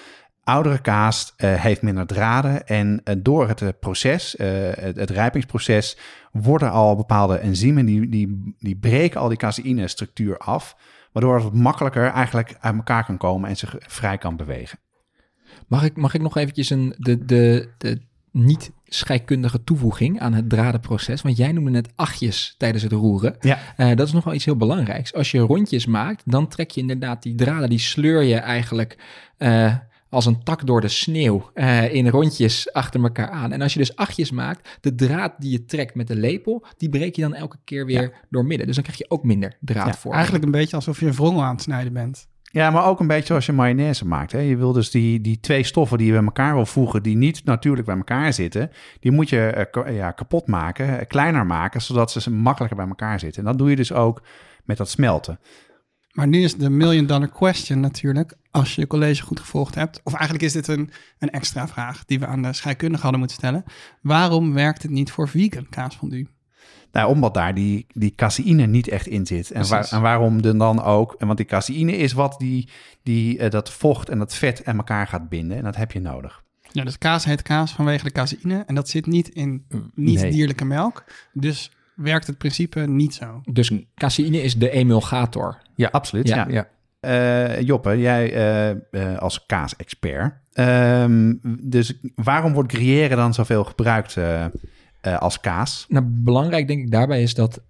oudere kaas heeft minder draden en door het proces, het rijpingsproces, worden al bepaalde enzymen die breken al die caseïne-structuur af, waardoor het makkelijker eigenlijk uit elkaar kan komen en zich vrij kan bewegen. Mag ik nog eventjes de niet scheikundige toevoeging aan het dradenproces. Want jij noemde net achtjes tijdens het roeren. Ja. Dat is nog wel iets heel belangrijks. Als je rondjes maakt, dan trek je inderdaad die draden, die sleur je eigenlijk als een tak door de sneeuw in rondjes achter elkaar aan. En als je dus achtjes maakt, de draad die je trekt met de lepel, die breek je dan elke keer weer door midden. Dus dan krijg je ook minder draad voor. Eigenlijk een beetje alsof je een wrongel aan het snijden bent. Ja, maar ook een beetje zoals je mayonaise maakt. Hè? Je wil dus die twee stoffen die je bij elkaar wil voegen, die niet natuurlijk bij elkaar zitten, die moet je kapot maken, kleiner maken, zodat ze makkelijker bij elkaar zitten. En dat doe je dus ook met dat smelten. Maar nu is de $1 million question natuurlijk, als je je college goed gevolgd hebt. Of eigenlijk is dit een extra vraag die we aan de scheikundige hadden moeten stellen. Waarom werkt het niet voor vegan kaasfondue? Nou, omdat daar die caseïne niet echt in zit. En waarom dan ook? Want die caseïne is wat die dat vocht en dat vet aan elkaar gaat binden. En dat heb je nodig. Ja, dus kaas heet kaas vanwege de caseïne. En dat zit niet in niet-dierlijke melk. Dus werkt het principe niet zo. Dus caseïne is de emulgator. Ja, absoluut. Ja. Ja. Joppe, jij als kaasexpert. Dus waarom wordt Gruyère dan zoveel gebruikt als kaas? Nou, belangrijk denk ik daarbij is dat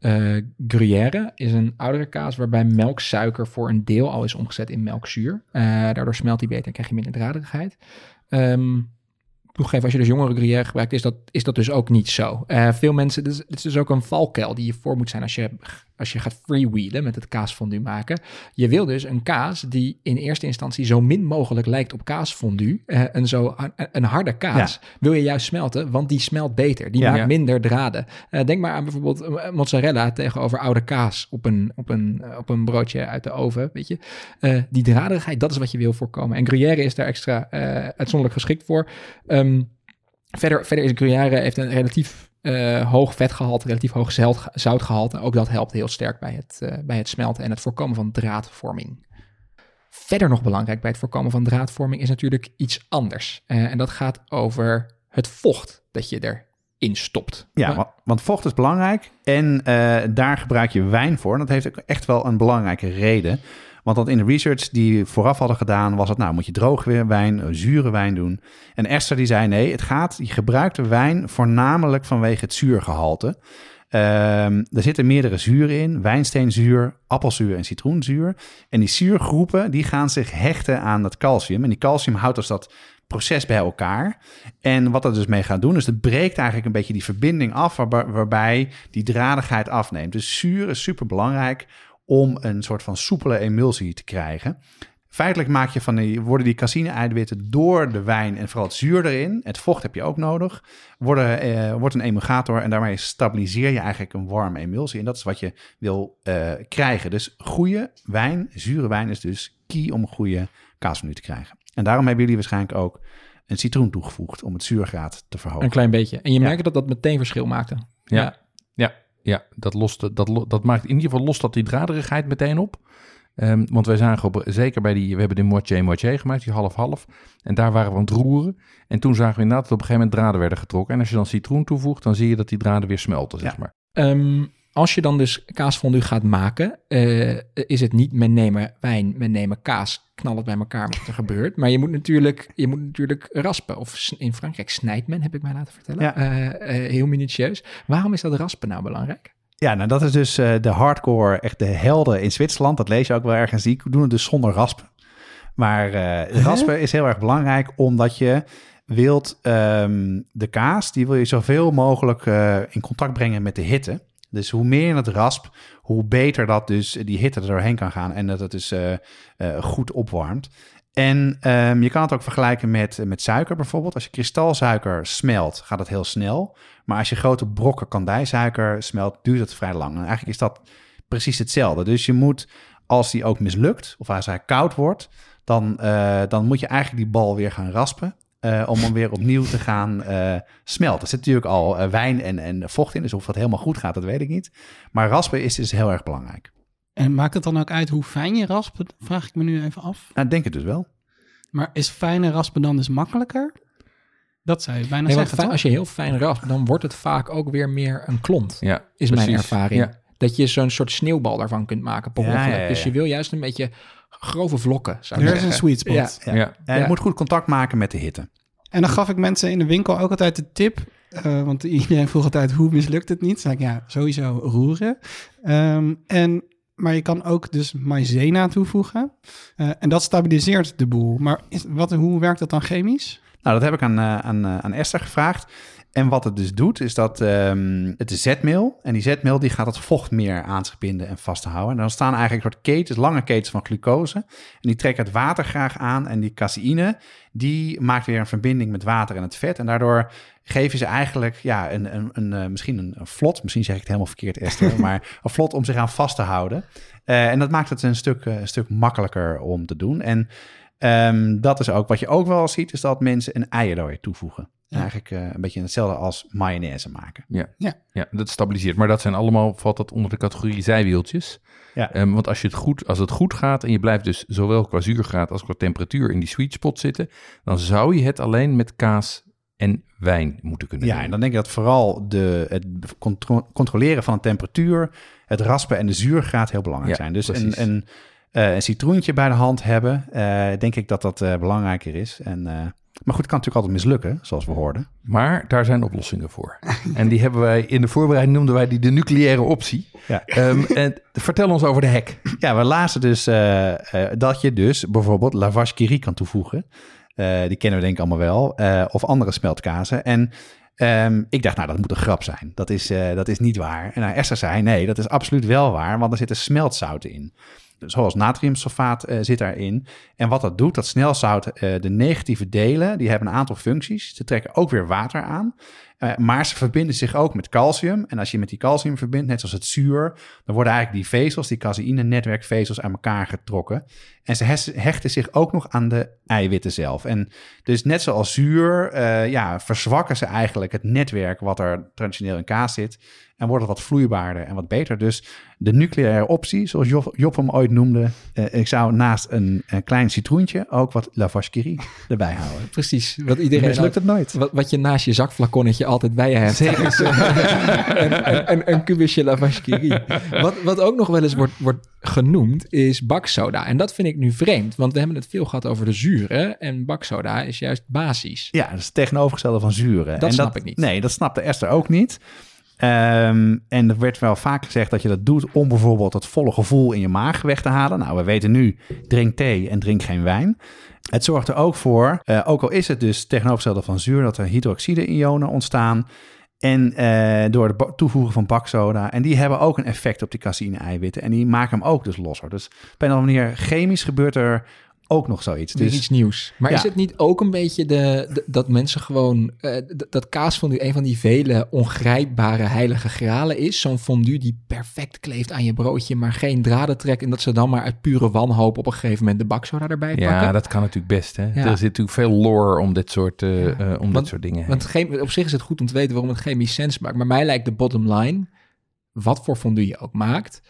Gruyère is een oudere kaas waarbij melksuiker voor een deel al is omgezet in melkzuur. Daardoor smelt hij beter en krijg je minder draderigheid. Toegeven, als je dus jongere Gruyère gebruikt, is dat dus ook niet zo. Veel mensen, het is dus ook een valkuil die je voor moet zijn als je gaat freewheelen met het kaasfondue maken. Je wil dus een kaas die in eerste instantie zo min mogelijk lijkt op kaasfondue. Een harde kaas wil je juist smelten, want die smelt beter. Die maakt minder draden. Denk maar aan bijvoorbeeld mozzarella tegenover oude kaas op een broodje uit de oven. Weet je? Die draderigheid, dat is wat je wil voorkomen. En Gruyère is daar extra uitzonderlijk geschikt voor. Verder is Gruyère heeft een relatief hoog vetgehalte, relatief hoog zoutgehalte. Ook dat helpt heel sterk bij het smelten en het voorkomen van draadvorming. Verder nog belangrijk bij het voorkomen van draadvorming is natuurlijk iets anders. En dat gaat over het vocht dat je erin stopt. Ja, want vocht is belangrijk en daar gebruik je wijn voor. En dat heeft ook echt wel een belangrijke reden. Want dat in de research die we vooraf hadden gedaan, was het nou, moet je droge wijn, zure wijn doen. En Esther die zei nee, je gebruikt de wijn voornamelijk vanwege het zuurgehalte. Er zitten meerdere zuren in, wijnsteenzuur, appelzuur en citroenzuur. En die zuurgroepen die gaan zich hechten aan dat calcium. En die calcium houdt dus dat proces bij elkaar. En wat dat dus mee gaat doen, is dat breekt eigenlijk een beetje die verbinding af, waarbij die dradigheid afneemt. Dus zuur is super belangrijk om een soort van soepele emulsie te krijgen. Feitelijk worden die caseïne-eiwitten door de wijn en vooral het zuur erin, het vocht heb je ook nodig, wordt een emulgator en daarmee stabiliseer je eigenlijk een warme emulsie. En dat is wat je wil krijgen. Dus goede wijn, zure wijn is dus key om een goede kaasfondue te krijgen. En daarom hebben jullie waarschijnlijk ook een citroen toegevoegd om het zuurgraad te verhogen. Een klein beetje. En je merkte dat meteen verschil maakte. Ja. Ja, dat maakt in ieder geval lost dat die draderigheid meteen op. Want wij zagen zeker we hebben de moitié gemaakt, die half-half. En daar waren we aan het roeren. En toen zagen we inderdaad dat op een gegeven moment draden werden getrokken. En als je dan citroen toevoegt, dan zie je dat die draden weer smelten, zeg maar. Als je dan dus kaasfondue gaat maken, is het niet men nemen wijn, men nemen kaas, knal het bij elkaar wat er gebeurt. Maar je moet natuurlijk raspen. Of in Frankrijk snijdt men, heb ik mij laten vertellen. Ja. Heel minutieus. Waarom is dat raspen nou belangrijk? Ja, nou dat is dus de hardcore, echt de helden in Zwitserland. Dat lees je ook wel ergens. Die doen het dus zonder raspen. Maar raspen is heel erg belangrijk, omdat je wilt de kaas, die wil je zoveel mogelijk in contact brengen met de hitte. Dus hoe meer in het rasp, hoe beter dat dus die hitte er doorheen kan gaan en dat het dus goed opwarmt. En je kan het ook vergelijken met suiker bijvoorbeeld. Als je kristalsuiker smelt, gaat het heel snel. Maar als je grote brokken kandijsuiker smelt, duurt het vrij lang. En eigenlijk is dat precies hetzelfde. Dus je moet, als die ook mislukt of als hij koud wordt, dan moet je eigenlijk die bal weer gaan raspen. Om hem weer opnieuw te gaan smelten. Er zit natuurlijk al wijn en vocht in, dus of dat helemaal goed gaat, dat weet ik niet. Maar raspen is dus heel erg belangrijk. En maakt het dan ook uit hoe fijn je raspen? Vraag ik me nu even af. Nou, ik denk het dus wel. Maar is fijne raspen dan dus makkelijker? Dat zou je bijna zeggen, toch? Als je heel fijn raspt, dan wordt het vaak ook weer meer een klont, is precies mijn ervaring. Ja. Dat je zo'n soort sneeuwbal daarvan kunt maken. Ja. Dus je wil juist een beetje grove vlokken. Er is een sweet spot. Ja. Ja. Je moet goed contact maken met de hitte. En dan gaf ik mensen in de winkel ook altijd de tip. Want iedereen vroeg altijd, hoe mislukt het niet? Zei ik, ja, sowieso roeren. Maar je kan ook dus maïzena toevoegen. En dat stabiliseert de boel. Maar hoe werkt dat dan chemisch? Nou, dat heb ik aan Esther gevraagd. En wat het dus doet, is dat het is zetmeel. En die zetmeel die gaat het vocht meer aan zich binden en vasthouden. En dan staan eigenlijk een soort ketens, lange ketens van glucose. En die trekken het water graag aan. En die caseïne, die maakt weer een verbinding met water en het vet. En daardoor geven ze eigenlijk misschien een vlot. Misschien zeg ik het helemaal verkeerd, Esther. Maar een vlot om zich aan vast te houden. En dat maakt het een stuk makkelijker om te doen. En dat is ook wat je ook wel ziet, is dat mensen een eierdooi toevoegen. Ja. Eigenlijk een beetje hetzelfde als mayonaise maken. Ja, dat stabiliseert. Maar dat zijn allemaal, valt dat onder de categorie zijwieltjes. Ja. Want als het goed gaat en je blijft dus zowel qua zuurgraad als qua temperatuur in die sweet spot zitten, dan zou je het alleen met kaas en wijn moeten kunnen doen. Ja, en dan denk ik dat vooral het controleren van de temperatuur, het raspen en de zuurgraad heel belangrijk zijn. Dus een citroentje bij de hand hebben, denk ik dat belangrijker is. Maar goed, het kan natuurlijk altijd mislukken, zoals we hoorden. Maar daar zijn oplossingen voor. En die hebben wij in de voorbereiding, noemden wij die de nucleaire optie. Ja. En vertel ons over de hek. Ja, we lazen dus dat je dus bijvoorbeeld lavash kiri kan toevoegen. Die kennen we denk ik allemaal wel. Of andere smeltkazen. En ik dacht, nou, dat moet een grap zijn. Dat is niet waar. En Esther zei, nee, dat is absoluut wel waar, want er zitten smeltzouten in. Zoals natriumsulfaat zit daarin. En wat dat doet, dat snelzout, de negatieve delen, die hebben een aantal functies. Ze trekken ook weer water aan. Maar ze verbinden zich ook met calcium. En als je met die calcium verbindt, net zoals het zuur, dan worden eigenlijk die vezels, die caseïne-netwerkvezels, aan elkaar getrokken. En ze hechten zich ook nog aan de eiwitten zelf. En dus net zoals zuur, verzwakken ze eigenlijk het netwerk wat er traditioneel in kaas zit. En wordt het wat vloeibaarder en wat beter. Dus de nucleaire optie, zoals Joppe hem ooit noemde, ik zou naast een klein citroentje ook wat lavash kiri erbij houden. Precies. Wat iedereen mislukt het nooit. Wat je naast je zakflaconnetje altijd bij je hebt. Zeker. een kubusje lavash kiri. Wat ook nog wel eens wordt genoemd is baksoda. En dat vind ik nu vreemd, want we hebben het veel gehad over de zuren. En baksoda is juist basis. Ja, dat is het tegenovergestelde van zuren. Dat snap ik niet. Nee, dat snapte Esther ook niet. En er werd wel vaak gezegd dat je dat doet om bijvoorbeeld het volle gevoel in je maag weg te halen. Nou, we weten nu, drink thee en drink geen wijn. Het zorgt er ook voor, ook al is het dus tegenovergestelde van zuur, dat er hydroxide-ionen ontstaan. En door het toevoegen van baksoda. En die hebben ook een effect op die caseïne-eiwitten. En die maken hem ook dus losser. Dus op een of andere manier, chemisch gebeurt er ook nog zoiets. Dus iets nieuws. Maar ja. Is het niet ook een beetje dat mensen gewoon dat kaas fondue een van die vele ongrijpbare heilige gralen is? Zo'n fondue die perfect kleeft aan je broodje, maar geen draden trekt, en dat ze dan maar uit pure wanhoop op een gegeven moment de baksoda erbij pakken? Ja, dat kan natuurlijk best. Hè? Ja. Er zit natuurlijk veel lore om dit soort dingen. Want op zich is het goed om te weten waarom het chemisch sens maakt. Maar mij lijkt de bottom line, wat voor fondue je ook maakt,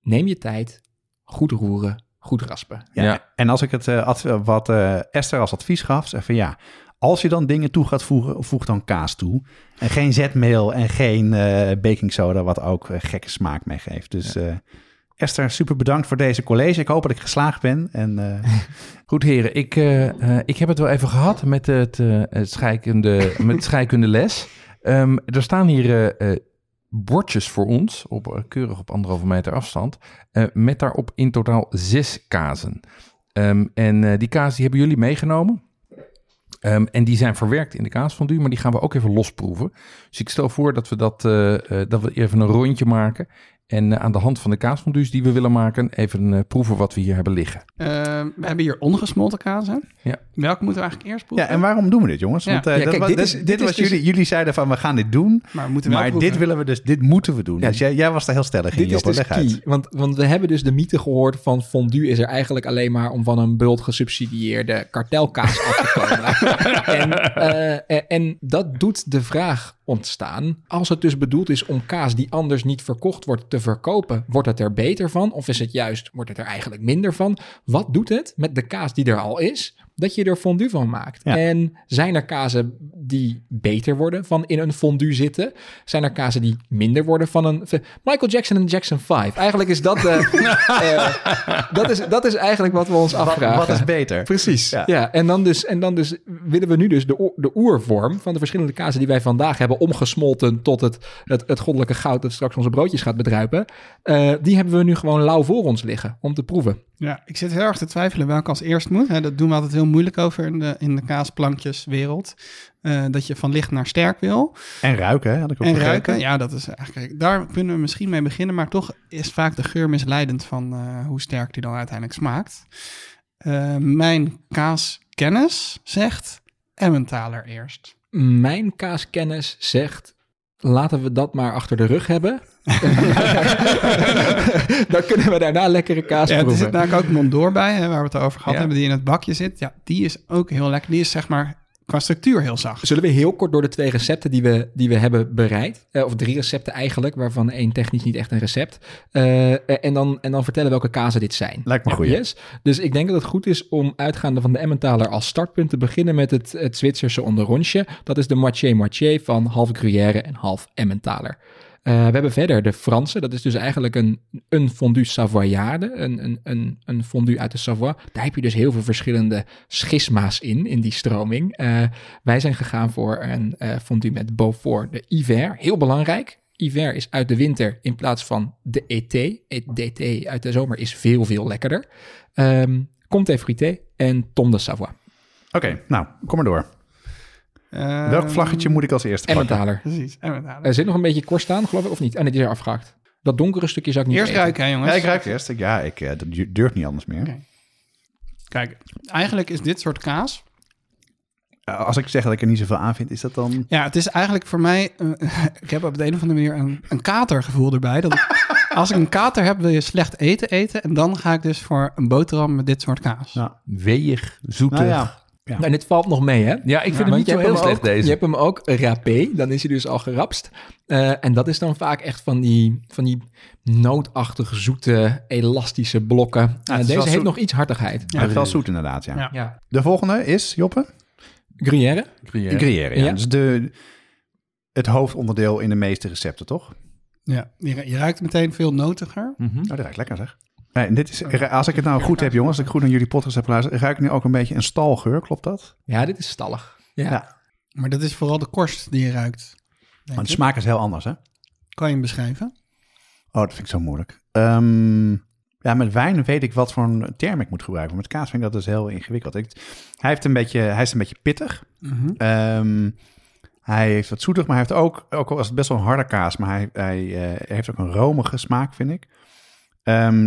neem je tijd, goed roeren, goed raspen. Ja. En als ik het Esther als advies gaf, zei van ja, als je dan dingen toe gaat voegen, voeg dan kaas toe. En geen zetmeel en geen baking soda, wat ook gekke smaak meegeeft. Dus ja. Esther, super bedankt voor deze college. Ik hoop dat ik geslaagd ben. En, goed heren, ik heb het wel even gehad met het scheikunde les. Er staan hier bordjes voor ons, keurig op 1,5 meter afstand, met daarop in totaal 6 kazen. Die kazen hebben jullie meegenomen. En die zijn verwerkt in de kaasfondue, maar die gaan we ook even losproeven. Dus ik stel voor dat we dat we even een rondje maken. En aan de hand van de kaasfondues die we willen maken, even proeven wat we hier hebben liggen. We hebben hier ongesmolten kaas, hè? Ja. Welke moeten we eigenlijk eerst proeven? Ja, en waarom doen we dit, jongens? Want jullie zeiden van, we gaan dit doen. Dit moeten we doen. Ja. Dus jij was daar heel stellig in, Joppe. Leg uit. Want we hebben dus de mythe gehoord van fondue is er eigenlijk alleen maar om van een bult gesubsidieerde kartelkaas af te komen. En dat doet de vraag ontstaan. Als het dus bedoeld is om kaas die anders niet verkocht wordt te verkopen, wordt het er beter van? Of wordt het er eigenlijk minder van? Wat doet het met de kaas die er al is? dat je er fondue van maakt. Ja. En zijn er kazen die beter worden van in een fondue zitten? Zijn er kazen die minder worden van een... Michael Jackson en Jackson 5. Eigenlijk is dat... dat is eigenlijk wat we ons afvragen. Wat is beter? Precies. Ja. Ja, en dan dus willen we nu dus de oervorm van de verschillende kazen die wij vandaag hebben omgesmolten tot het goddelijke goud dat straks onze broodjes gaat bedruipen. Die hebben we nu gewoon lauw voor ons liggen om te proeven. Ja, ik zit heel erg te twijfelen welke als eerst moet. Hè, dat doen we altijd heel moeilijk over in de kaasplankjeswereld. Dat je van licht naar sterk wil. En ruiken, hè? Had ik ook begrepen. Ruiken, ja, dat is eigenlijk... Daar kunnen we misschien mee beginnen, maar toch is vaak de geur misleidend van hoe sterk die dan uiteindelijk smaakt. Mijn kaaskennis zegt Emmentaler eerst. Mijn kaaskennis zegt... Laten we dat maar achter de rug hebben. Dan kunnen we daarna lekkere kaas proeven. Er zit namelijk ook Mont d'Or bij, hè, waar we het over gehad hebben, die in het bakje zit. Ja, die is ook heel lekker. Die is zeg maar qua structuur heel zacht. Zullen we heel kort door de 2 recepten die we hebben bereid, of 3 recepten eigenlijk, waarvan 1 technisch niet echt een recept, en dan vertellen welke kazen dit zijn. Lijkt me goed. Yes. Dus ik denk dat het goed is om uitgaande van de Emmentaler als startpunt te beginnen met het Zwitserse onderrondje. Dat is de moitié-moitié van half Gruyère en half Emmentaler. We hebben verder de Franse. Dat is dus eigenlijk een fondue Savoyarde. Een fondue uit de Savoie. Daar heb je dus heel veel verschillende schisma's in die stroming. Wij zijn gegaan voor een fondue met Beaufort, de hiver. Heel belangrijk. Hiver is uit de winter in plaats van de été. DT uit de zomer is veel, veel lekkerder. Comté frité en tom de Savoie. Oké, nou, kom maar door. Welk vlaggetje moet ik als eerste pakken? Emmentaler. Precies, Emmentaler. Er zit nog een beetje korst aan, geloof ik, of niet? Ah, nee, die is er afgehaakt. Dat donkere stukje zou ik niet eerst ruiken, hè, jongens? Ja, ik ruik eerst. Ja, dat durft niet anders meer. Okay. Kijk, eigenlijk is dit soort kaas... Als ik zeg dat ik er niet zoveel aan vind, is dat dan... Ja, het is eigenlijk voor mij... ik heb op de een of andere manier een katergevoel erbij. Dat als ik een kater heb, wil je slecht eten. En dan ga ik dus voor een boterham met dit soort kaas. Nou, weeg, zoetig... Nou ja. Ja. Nou, en dit valt nog mee, hè? Ja, ik vind hem niet zo heel slecht, deze. Je hebt hem ook rapé, dan is hij dus al gerapst. En dat is dan vaak echt van die nootachtig zoete, elastische blokken. Ja, deze heeft nog iets hartigheid. Ja, het is wel zoet inderdaad, ja. Ja. De volgende is, Joppe? Gruyère. Gruyère, ja. Dus het hoofdonderdeel in de meeste recepten, toch? Ja, je ruikt meteen veel notiger. Mm-hmm. Oh, dat ruikt lekker, zeg. Nee, dit is, als ik het nou goed heb, jongens, als ik goed naar jullie podcast heb geluisterd, ruik ik nu ook een beetje een stalgeur, klopt dat? Ja, dit is stallig. Ja. Maar dat is vooral de korst die je ruikt. Maar de smaak is heel anders, hè? Kan je hem beschrijven? Oh, dat vind ik zo moeilijk. Met wijn weet ik wat voor een term ik moet gebruiken. Met kaas vind ik dat dus heel ingewikkeld. Hij is een beetje pittig. Mm-hmm. Hij heeft wat zoetig, maar hij heeft ook al is het best wel een harde kaas, maar hij heeft ook een romige smaak, vind ik.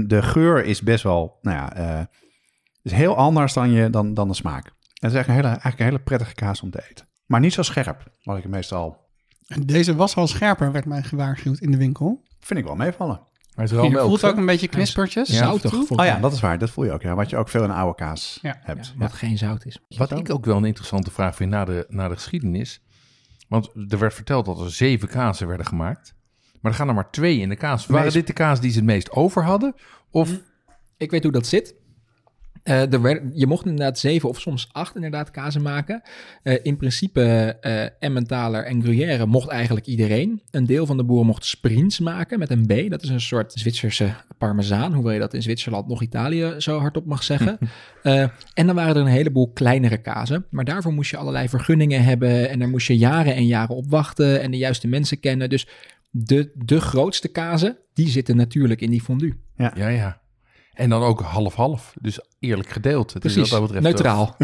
De geur is best wel, is heel anders dan de smaak. En het is eigenlijk een hele prettige kaas om te eten. Maar niet zo scherp, wat ik meestal... Deze was al scherper, werd mij gewaarschuwd in de winkel. Vind ik wel meevallen. Maar het je voelt ook een beetje knispertjes. Ja, zoutig. Oh ja, dat is waar. Dat voel je ook. Ja. Wat je ook veel in oude kaas hebt. Ja, wat geen zout is. Wat ik ook wel een interessante vraag vind na de geschiedenis. Want er werd verteld dat er 7 kazen werden gemaakt. Maar er gaan er maar 2 in de kaas. Waren dit de kaas die ze het meest over hadden? Of... Ik weet hoe dat zit. Je mocht inderdaad 7 of soms 8 inderdaad kazen maken. In principe Emmentaler en Gruyère mocht eigenlijk iedereen. Een deel van de boeren mocht spriens maken met een B. Dat is een soort Zwitserse parmezaan. Hoewel je dat in Zwitserland nog Italië zo hardop mag zeggen. En dan waren er een heleboel kleinere kazen. Maar daarvoor moest je allerlei vergunningen hebben. En daar moest je jaren en jaren op wachten. En de juiste mensen kennen. Dus... De grootste kazen, die zitten natuurlijk in die fondue. Ja. En dan ook half-half. Dus eerlijk gedeeld. Het precies, is wat dat betreft neutraal.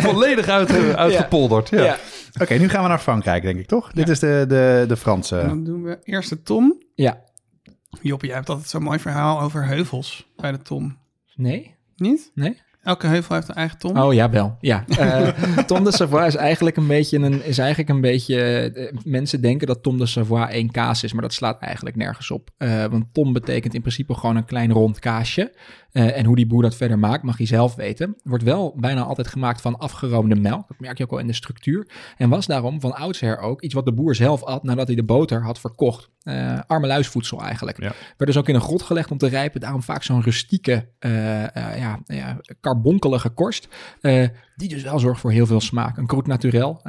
Volledig uitgepolderd. Ja. Oké, nu gaan we naar Frankrijk, denk ik, toch? Ja. Dit is de Franse. En dan doen we eerst de Tom. Ja. Joppe, jij hebt altijd zo'n mooi verhaal over heuvels bij de Tom. Nee. Niet? Nee. Elke heuvel heeft een eigen Tom. Oh ja, wel. Ja. Tom de Savoie is eigenlijk een beetje... mensen denken dat Tom de Savoie 1 kaas is, maar dat slaat eigenlijk nergens op. Want Tom betekent in principe gewoon een klein rond kaasje. En hoe die boer dat verder maakt, mag hij zelf weten. Wordt wel bijna altijd gemaakt van afgeroomde melk. Dat merk je ook al in de structuur. En was daarom van oudsher ook iets wat de boer zelf at nadat hij de boter had verkocht. Arme luisvoedsel eigenlijk. Ja. Werd dus ook in een grot gelegd om te rijpen. Daarom vaak zo'n rustieke, karbonkelige korst. Die dus wel zorgt voor heel veel smaak. Een croûte naturel,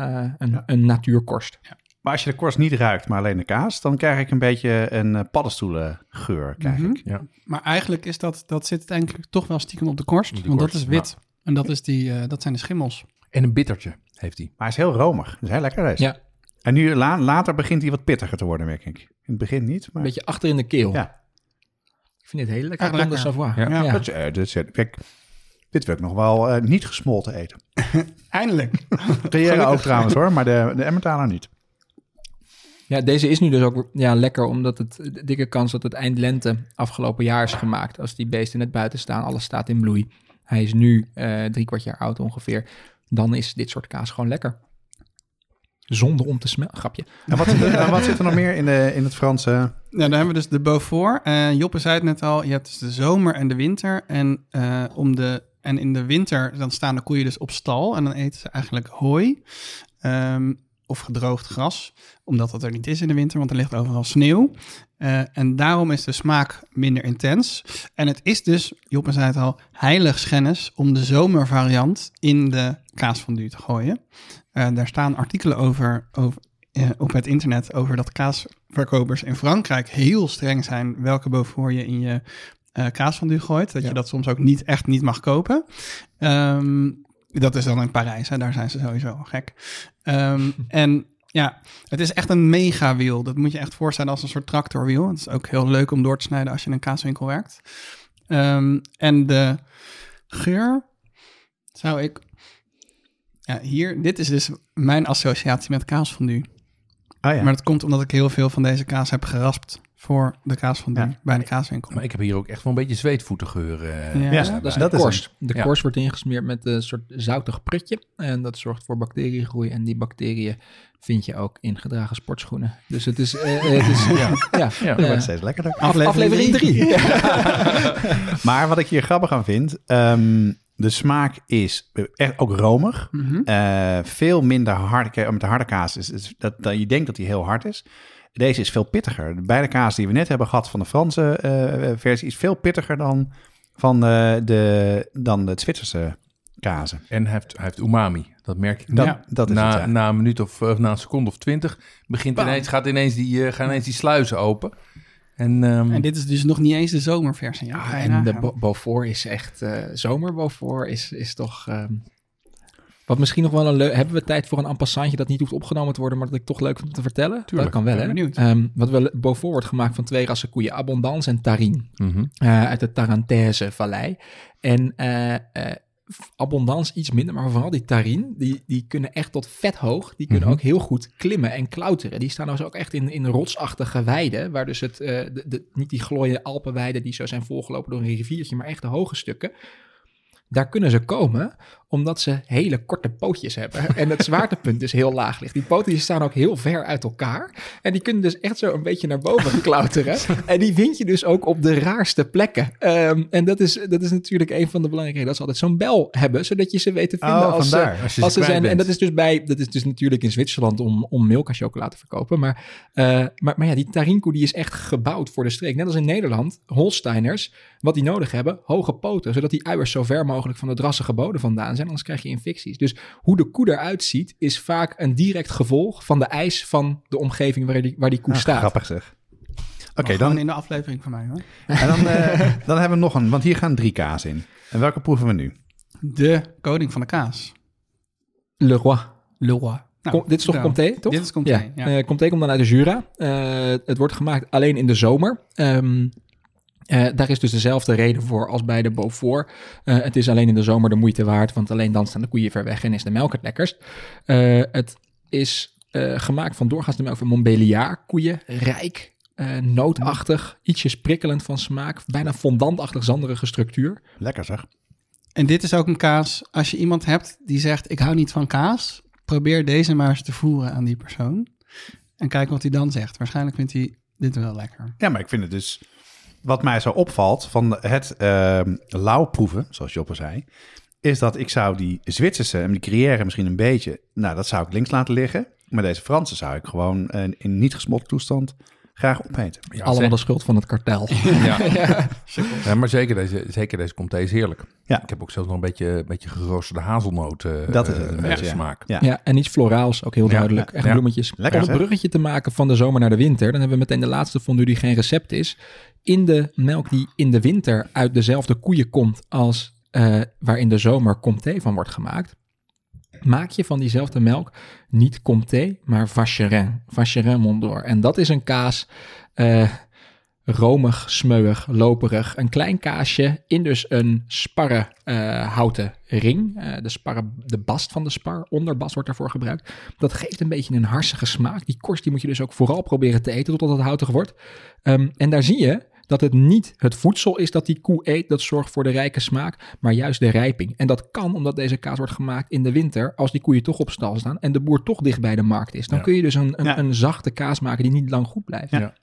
een natuurkorst. Ja. Maar als je de korst niet ruikt, maar alleen de kaas, dan krijg ik een beetje een paddenstoelengeur. Mm-hmm. Ja. Maar eigenlijk is dat zit het eigenlijk toch wel stiekem op de korst. Want dat is wit. Nou. En dat zijn de schimmels. En een bittertje heeft hij. Maar hij is heel romig. Dus heel lekker is. Ja. En nu later begint hij wat pittiger te worden, merk ik. In het begin niet. Maar... een beetje achter in de keel. Ja. Ik vind dit heel lekker. Lekker. De Savoie. Ja. Dit wil ik nog wel niet gesmolten eten. Eindelijk. Gruyère ook trouwens hoor, maar de Emmentaler niet. Ja, deze is nu dus ook lekker, omdat het dikke kans dat het eind lente afgelopen jaar is gemaakt. Als die beesten net buiten staan, alles staat in bloei. Hij is nu 3/4 jaar oud ongeveer. Dan is dit soort kaas gewoon lekker. Zonde om te smelten. Grapje. En wat zit er nog meer in het Franse? Nou, dan hebben we dus de Beaufort. Joppe zei het net al, je hebt dus de zomer en de winter. En in de winter dan staan de koeien dus op stal en dan eten ze eigenlijk hooi. Of gedroogd gras, omdat dat er niet is in de winter, want er ligt overal sneeuw. En daarom is de smaak minder intens. En het is dus, Joppe zei het al, heiligschennis om de zomervariant in de kaasfondue te gooien. Daar staan artikelen over op het internet over dat kaasverkopers in Frankrijk heel streng zijn welke Beaufort je in je kaasfondue gooit. Dat je dat soms ook echt niet mag kopen. Dat is dan in Parijs, hè? Daar zijn ze sowieso al gek. En ja, het is echt een megawiel. Dat moet je echt voorstellen als een soort tractorwiel. Het is ook heel leuk om door te snijden als je in een kaaswinkel werkt. En de geur zou ik... Ja, dit is dus mijn associatie met kaasfondue. Ah, ja. Maar dat komt omdat ik heel veel van deze kaas heb geraspt voor de kaasfondue bij de kaaswinkel. Maar ik heb hier ook echt wel een beetje zweetvoetengeur. Dat is korst. De korst wordt ingesmeerd met een soort zoutig prutje. En dat zorgt voor bacteriegroei. En die bacteriën vind je ook in gedragen sportschoenen. Dus het is... dat wordt steeds lekkerder. Aflevering 3. Maar wat ik hier grappig aan vind... de smaak is echt ook romig. Mm-hmm. Veel minder hard. Met de harde kaas is dat je denkt dat die heel hard is. Deze is veel pittiger. De beide kaas die we net hebben gehad van de Franse versie is veel pittiger dan dan de Zwitserse kazen. En hij heeft umami. Dat merk ik. Dat is het, na een minuut of na een seconde of 20 gaan ineens die sluizen open. En dit is dus nog niet eens de zomerversie. Ja, en de Beaufort is echt... zomer Beaufort is toch... wat misschien nog wel een leuk... Hebben we tijd voor een en passantje dat niet hoeft opgenomen te worden... maar dat ik toch leuk vind te vertellen? Tuurlijk, dat kan wel, hè? Beaufort wordt gemaakt van 2 rassen koeien. Abondance en Tarine. Mm-hmm. Uit de Tarentaise vallei. En... Abondance iets minder, maar vooral die Tarine, die kunnen echt tot vet hoog. Die kunnen ook heel goed klimmen en klauteren. Die staan dus ook echt in rotsachtige weiden, waar dus het niet die glooie Alpenweiden die zo zijn volgelopen door een riviertje, maar echt de hoge stukken. Daar kunnen ze komen, omdat ze hele korte pootjes hebben. En het zwaartepunt dus heel laag ligt. Die poten staan ook heel ver uit elkaar. En die kunnen dus echt zo een beetje naar boven klauteren. En die vind je dus ook op de raarste plekken. En dat is natuurlijk een van de belangrijke... dat ze altijd zo'n bel hebben, zodat je ze weet te vinden als ze zijn. Bent. En dat is dus natuurlijk in Zwitserland om Milka chocolade te verkopen. Maar die Tarinko die is echt gebouwd voor de streek. Net als in Nederland, Holsteiners, wat die nodig hebben, hoge poten. Zodat die uiers zo ver mogelijk van de drassige bodem vandaan zijn, anders krijg je infecties. Dus hoe de koe eruit ziet, is vaak een direct gevolg van de eis van de omgeving waar die koe staat. Grappig zeg. Oké, dan in de aflevering van mij hoor. En dan hebben we nog een, want hier gaan 3 kaas in. En welke proeven we nu? De koning van de kaas. Le Roi. Nou, dit is toch Comté, toch? Dit is Comté, ja. Comté komt dan uit de Jura. Het wordt gemaakt alleen in de zomer. Daar is dus dezelfde reden voor als bij de Beaufort. Het is alleen in de zomer de moeite waard, want alleen dan staan de koeien ver weg en is de melk het lekkerst. Het is gemaakt van doorgaans de melk van Montbéliard koeien, rijk, nootachtig, ietsjes prikkelend van smaak, bijna fondantachtig, zanderige structuur. Lekker zeg. En dit is ook een kaas, als je iemand hebt die zegt ik hou niet van kaas, probeer deze maar eens te voeren aan die persoon en kijk wat hij dan zegt. Waarschijnlijk vindt hij dit wel lekker. Ja, maar ik vind het dus... wat mij zo opvalt van het lauwproeven, zoals Joppe zei, is dat ik zou die Zwitserse en die Gruyère misschien een beetje... Nou, dat zou ik links laten liggen. Maar deze Franse zou ik gewoon in niet gesmolten toestand graag opeten. Ja, allemaal de schuld van het kartel. Ja. Ja. Ja, maar zeker deze Comté is heerlijk. Ja. Ik heb ook zelfs nog een beetje geroosterde hazelnoot smaak. Ja. Ja, en iets floraals, ook heel duidelijk. Ja. Echt bloemetjes. Lekker, om het bruggetje te maken van de zomer naar de winter... dan hebben we meteen de laatste fondue die geen recept is. In de melk die in de winter uit dezelfde koeien komt als... waar in de zomer Comté van wordt gemaakt, maak je van diezelfde melk niet Comté, maar Vacherin Mont d'Or. En dat is een kaas, romig, smeuig, loperig, een klein kaasje in dus een sparre houten ring. De bast van de spar, onderbast wordt daarvoor gebruikt. Dat geeft een beetje een harsige smaak. Die korst die moet je dus ook vooral proberen te eten totdat het houtig wordt. En daar zie je dat het niet het voedsel is dat die koe eet, dat zorgt voor de rijke smaak, maar juist de rijping. En dat kan omdat deze kaas wordt gemaakt in de winter, als die koeien toch op stal staan en de boer toch dicht bij de markt is. Dan kun je dus een zachte kaas maken die niet lang goed blijft. Ja.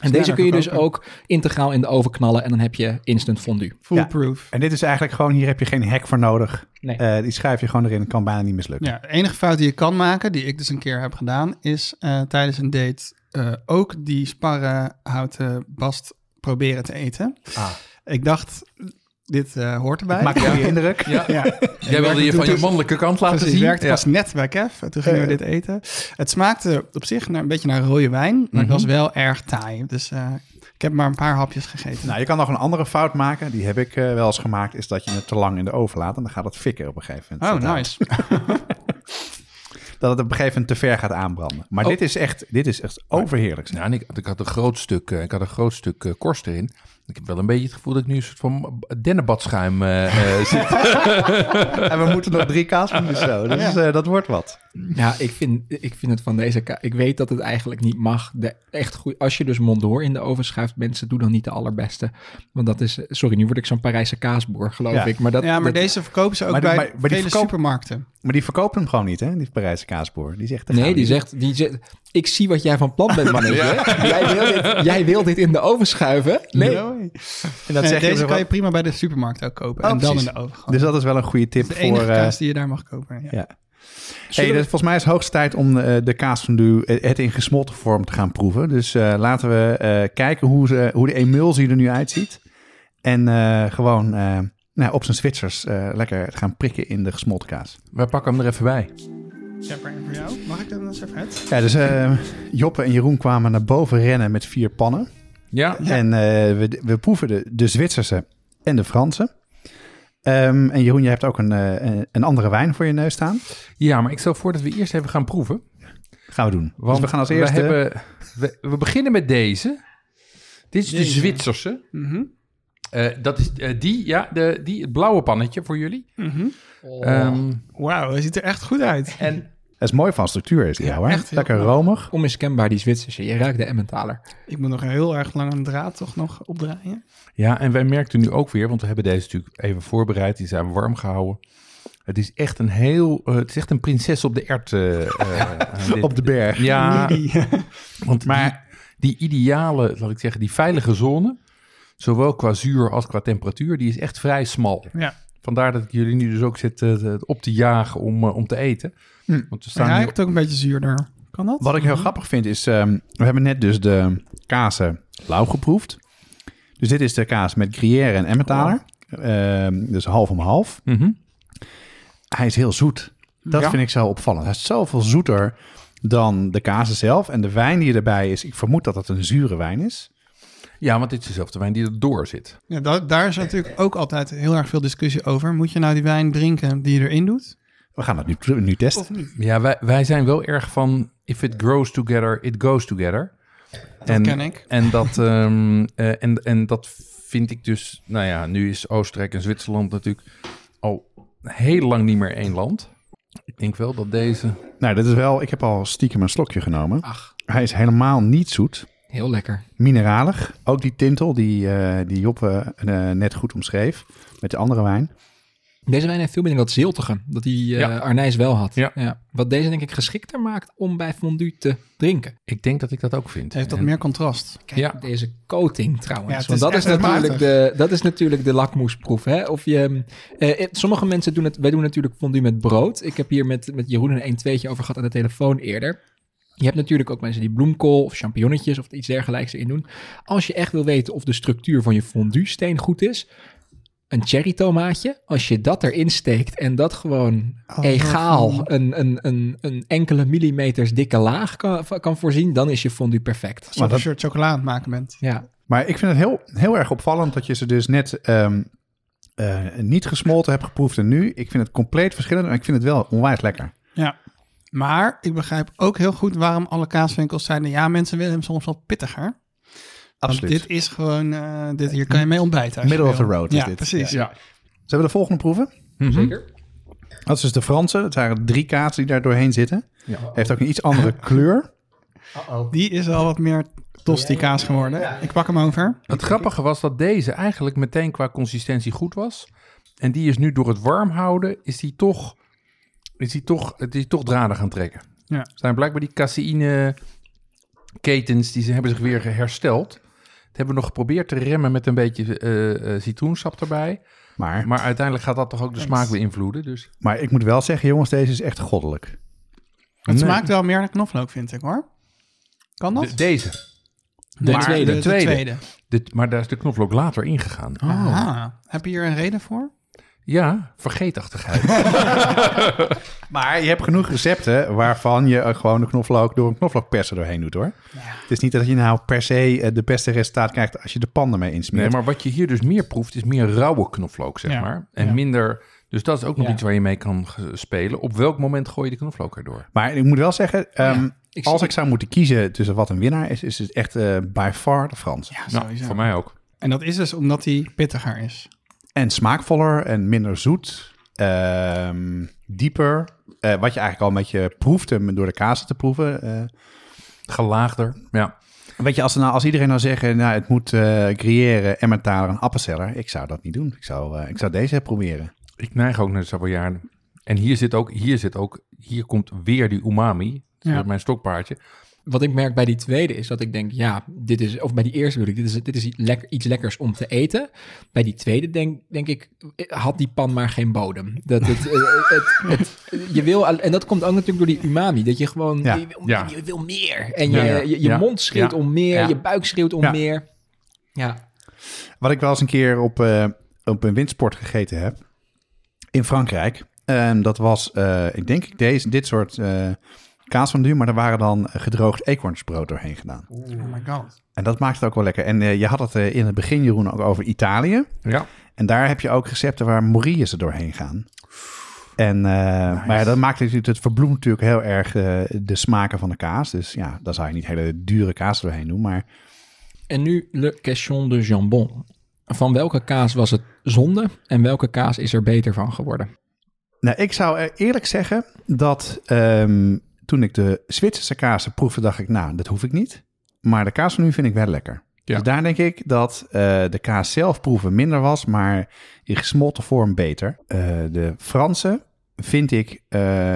En deze kun je dus ook integraal in de oven knallen en dan heb je instant fondue. Foolproof. Ja. En dit is eigenlijk gewoon, hier heb je geen hek voor nodig. Nee. Die schuif je gewoon erin, dat kan bijna niet mislukken. Ja, de enige fout die je kan maken, die ik dus een keer heb gedaan, is tijdens een date ook die sparren houten bast proberen te eten. Ah. Ik dacht, dit hoort erbij. Maak je indruk. Ja. Ja. Jij wilde je van je mannelijke kant laten zien. Ik werkte pas net bij Kev. Toen gingen we dit eten. Het smaakte op zich een beetje naar rode wijn. Maar het was wel erg taai. Dus ik heb maar een paar hapjes gegeten. Nou, je kan nog een andere fout maken. Die heb ik wel eens gemaakt. Is dat je het te lang in de oven laat. En dan gaat het fikken op een gegeven moment. Oh, nice. Dat het op een gegeven moment te ver gaat aanbranden. Maar dit is echt overheerlijk. Nou, ik had een groot stuk, korst erin. Ik heb wel een beetje het gevoel dat ik nu een soort van dennenbadschuim zit. En we moeten nog 3 kaasmoeders zo. Dus dat wordt wat. Ja, ik vind het van deze kaas... Ik weet dat het eigenlijk niet mag. Echt goed, als je dus Mont d'Or in de oven schuift... mensen, doe dan niet de allerbeste. Want dat is... Sorry, nu word ik zo'n Parijse kaasboer, geloof ik. Maar deze verkopen ze ook bij vele supermarkten. Maar die verkopen hem gewoon niet, hè? Die Parijse kaasboer. Die zegt... Die zegt ik zie wat jij van plan bent, mannetje. Jij wil dit in de oven schuiven? Nee. En dat deze kan je prima bij de supermarkt ook kopen. En dan in de oven gaan. Dus dat is wel een goede tip voor... De enige kaas die je daar mag kopen, ja. Dus volgens mij is het hoogste tijd om de kaasfondue het in gesmolten vorm te gaan proeven. Dus laten we kijken hoe de emulsie er nu uitziet. En gewoon op zijn Zwitsers lekker gaan prikken in de gesmolten kaas. Wij pakken hem er even bij. Voor jou. Mag ik dat dan eens even het? Ja, dus Joppe en Jeroen kwamen naar boven rennen met 4 pannen. Ja. En we proeven de Zwitserse en de Franse. En Jeroen, jij hebt ook een andere wijn voor je neus staan. Ja, maar ik stel voor dat we eerst even gaan proeven. Gaan we doen. Want dus we gaan als eerste... We beginnen met deze. Dit is de Zwitserse. Mm-hmm. Dat is het blauwe pannetje voor jullie. Mm-hmm. Wauw, hij ziet er echt goed uit. En... Dat is mooi van structuur, is die hoor. Lekker romig. Onmiskenbaar, die Zwitserse. Je ruikt de Emmentaler. Ik moet nog heel erg lang een draad toch nog opdraaien. Ja, en wij merkten nu ook weer, want we hebben deze natuurlijk even voorbereid. Die zijn warm gehouden. Het is echt een prinses op de ert. Op de berg. Ja, want maar die ideale, laat ik zeggen, die veilige zone, zowel qua zuur als qua temperatuur, die is echt vrij smal. Ja. Vandaar dat ik jullie nu dus ook zit op te jagen om te eten. Want we staan hij ruikt ook een beetje zuurder. Kan dat? Wat ik heel grappig vind is... we hebben net dus de kazen lauw geproefd. Dus dit is de kaas met Gruyère en Emmentaler. Dus half om half. Mm-hmm. Hij is heel zoet. Dat vind ik zo opvallend. Hij is zoveel zoeter dan de kazen zelf. En de wijn die erbij is... Ik vermoed dat het een zure wijn is. Ja, want dit is dezelfde wijn die erdoor zit. Ja, daar is natuurlijk ook altijd heel erg veel discussie over. Moet je nou die wijn drinken die je erin doet? We gaan dat nu testen. Of niet? Ja, wij zijn wel erg van... If it grows together, it goes together. Dat ken ik. En dat vind ik dus... Nou ja, nu is Oostenrijk en Zwitserland natuurlijk al heel lang niet meer één land. Ik denk wel dat deze... Nou, dit is wel... Ik heb al stiekem een slokje genomen. Ach. Hij is helemaal niet zoet. Heel lekker. Mineralig. Ook die tintel die Joppe net goed omschreef met de andere wijn. Deze wijn heeft veel minder dat ziltige, dat die Arneis wel had. Ja. Ja. Wat deze denk ik geschikter maakt om bij fondue te drinken. Ik denk dat ik dat ook vind. Heeft dat meer contrast. Kijk, deze coating trouwens. Ja, want dat is natuurlijk de lakmoesproef. Hè? Of je, sommige mensen doen het, wij doen natuurlijk fondue met brood. Ik heb hier met Jeroen een tweetje over gehad aan de telefoon eerder. Je hebt natuurlijk ook mensen die bloemkool of champignonnetjes of iets dergelijks erin doen. Als je echt wil weten of de structuur van je fondue steen goed is... Een cherry tomaatje, als je dat erin steekt en dat gewoon een enkele millimeters dikke laag kan voorzien, dan is je fondue perfect. Maar als je het chocola aan het maken bent. Ja. Maar ik vind het heel, heel erg opvallend dat je ze dus net niet gesmolten hebt geproefd en nu. Ik vind het compleet verschillend, maar ik vind het wel onwijs lekker. Ja. Maar ik begrijp ook heel goed waarom alle kaaswinkels zeiden, ja, mensen willen hem soms wat pittiger. Absoluut. Dit is gewoon, hier kan je mee ontbijten. Middle of the road is dit. Precies. Ja. Zullen we de volgende proeven? Mm-hmm. Zeker. Dat is dus de Franse. Het zijn 3 kaas die daar doorheen zitten. Ja. Heeft ook een iets andere kleur. Uh-oh. Die is al wat meer tosti kaas geworden. Ja. Ik pak hem over. Het grappige was dat deze eigenlijk meteen qua consistentie goed was. En die is nu door het warm houden, is die toch draden gaan trekken. Ja. Zijn blijkbaar die caseïne ketens, die hebben zich weer hersteld. Dat hebben we nog geprobeerd te remmen met een beetje citroensap erbij. Maar uiteindelijk gaat dat toch ook de smaak beïnvloeden. Dus. Maar ik moet wel zeggen, jongens, deze is echt goddelijk. Het smaakt wel meer naar knoflook, vind ik, hoor. Kan dat? De tweede. Maar daar is de knoflook later ingegaan. Ah, heb je hier een reden voor? Ja, vergeetachtigheid. Maar je hebt genoeg recepten waarvan je gewoon de knoflook door een knoflookperser doorheen doet, hoor. Ja. Het is niet dat je nou per se de beste resultaat krijgt als je de pan ermee insmeert. Nee, maar wat je hier dus meer proeft is meer rauwe knoflook, zeg maar. En minder... Dus dat is ook nog iets waar je mee kan spelen. Op welk moment gooi je de knoflook erdoor? Maar ik moet wel zeggen, als ik zou moeten kiezen tussen wat een winnaar is, is het echt by far de Frans. Ja, nou, voor mij ook. En dat is dus omdat hij pittiger is. En smaakvoller en minder zoet, dieper. Wat je eigenlijk al een beetje proeft door de kaas te proeven. Gelaagder, ja. Weet je, als iedereen nou zeggen, nou, het moet Gruyère, Emmentaler en Appenzeller. Ik zou dat niet doen. Ik zou deze proberen. Ik neig ook naar de Savoyarde. En hier komt weer die umami. Dat is mijn stokpaardje. Wat ik merk bij die tweede is dat ik denk, bij die eerste bedoel ik, dit is iets lekkers om te eten. Bij die tweede denk ik, had die pan maar geen bodem. En dat komt ook natuurlijk door die umami, dat je gewoon, je wil meer. En je mond schreeuwt om meer, je buik schreeuwt om meer. Ja. Wat ik wel eens een keer op een windsport gegeten heb, in Frankrijk, dat was, ik denk, dit soort... kaas van duur, maar er waren dan gedroogd eekhoornsbrood doorheen gedaan. Oh my god. En dat maakt het ook wel lekker. En je had het in het begin, Jeroen, ook over Italië. Ja. En daar heb je ook recepten waar morieën ze doorheen gaan. En nice. Maar dat maakt natuurlijk, het verbloemt natuurlijk heel erg de smaken van de kaas. Dus ja, daar zou je niet hele dure kaas doorheen doen, maar... En nu le question de jambon. Van welke kaas was het zonde en welke kaas is er beter van geworden? Nou, ik zou eerlijk zeggen dat... Toen ik de Zwitserse kaas proefde, dacht ik, nou, dat hoef ik niet. Maar de kaas van nu vind ik wel lekker. Ja. Dus daar denk ik dat de kaas zelf proeven minder was, maar in gesmolten vorm beter. De Franse vind ik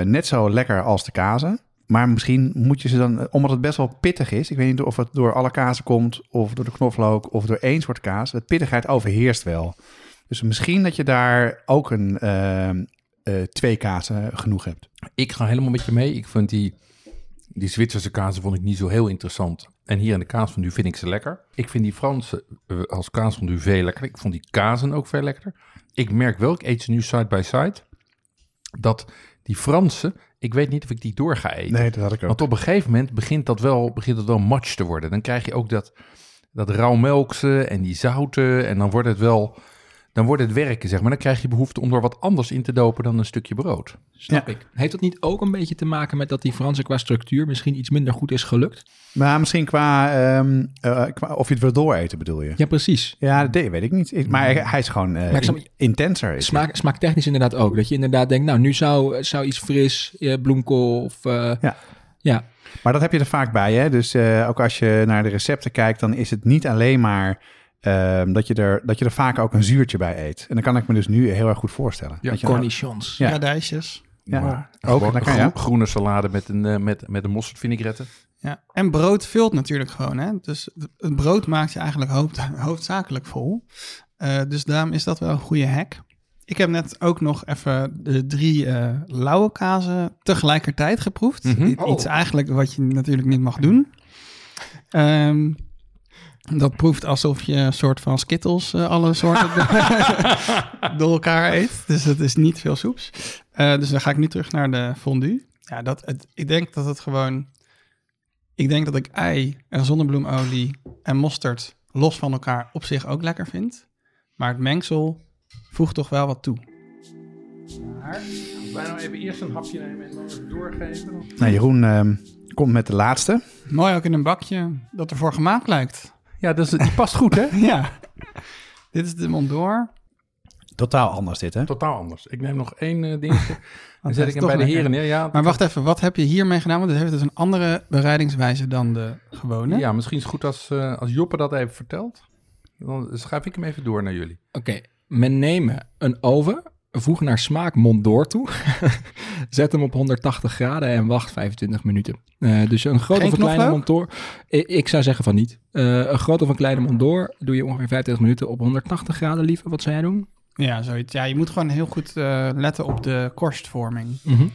net zo lekker als de kazen. Maar misschien moet je ze dan, omdat het best wel pittig is. Ik weet niet of het door alle kazen komt, of door de knoflook, of door één soort kaas. De pittigheid overheerst wel. Dus misschien dat je daar ook een... 2 kazen genoeg hebt. Ik ga helemaal met je mee. Ik vind die Zwitserse kazen vond ik niet zo heel interessant. En hier in de kaasfondue vind ik ze lekker. Ik vind die Franse als kaasfondue veel lekkerder. Ik vond die kazen ook veel lekkerder. Ik merk wel, ik eet ze nu side by side, dat die Franse, ik weet niet of ik die door ga eten. Nee, dat had ik ook. Want op een gegeven moment begint dat wel match te worden. Dan krijg je ook dat rauwmelkse en die zouten en dan wordt het wel... Dan wordt het werken, zeg maar. Dan krijg je behoefte om er wat anders in te dopen dan een stukje brood. Snap ik. Heeft dat niet ook een beetje te maken met dat die Franse qua structuur misschien iets minder goed is gelukt? Maar misschien qua of je het wil dooreten, bedoel je? Ja, precies. Ja, dat weet ik niet. Maar hij is gewoon intenser. Smaaktechnisch inderdaad ook. Dat je inderdaad denkt, nou, nu zou iets fris, bloemkool of... Ja. Maar dat heb je er vaak bij, hè? Dus ook als je naar de recepten kijkt, dan is het niet alleen maar... Dat je er vaak ook een zuurtje bij eet. En dan kan ik me dus nu heel erg goed voorstellen. Ja, cornichons. Ja, radijsjes. Ja, maar ook lekker, groene salade met een mosterdvinaigrette. Ja, en brood vult natuurlijk gewoon. Hè? Dus het brood maakt je eigenlijk hoofdzakelijk vol. Dus daarom is dat wel een goede hack. Ik heb net ook nog even de 3 lauwe kazen tegelijkertijd geproefd. Mm-hmm. Iets eigenlijk wat je natuurlijk niet mag doen. Dat proeft alsof je een soort van Skittles alle soorten door elkaar eet. Dus het is niet veel soeps. Dus dan ga ik nu terug naar de fondue. Ja, ik denk dat ik ei en zonnebloemolie en mosterd los van elkaar op zich ook lekker vind. Maar het mengsel voegt toch wel wat toe. Maar wij nou even eerst een hapje nemen en dan doorgeven. Nou, Jeroen komt met de laatste. Mooi ook in een bakje dat ervoor gemaakt lijkt. Ja, die past goed, hè? Ja. Dit is de Mont d'Or. Totaal anders dit, hè? Totaal anders. Ik neem nog 1 dingetje. Dan zet ik hem bij de heren neer. Ja, maar wacht even, wat heb je hiermee gedaan? Want het heeft dus een andere bereidingswijze dan de gewone. Ja, misschien is het goed als Joppe dat even vertelt. Dan schuif ik hem even door naar jullie. Oké. Men nemen een oven, voeg naar smaak Mont d'Or toe, zet hem op 180 graden en wacht 25 minuten. Dus een grote of een kleine Mont d'Or, ik zou zeggen van niet. Een grote of een kleine Mont d'Or doe je ongeveer 25 minuten op 180 graden, lieve. Wat zou jij doen? Ja, zoiets. Ja, je moet gewoon heel goed letten op de korstvorming. Mm-hmm.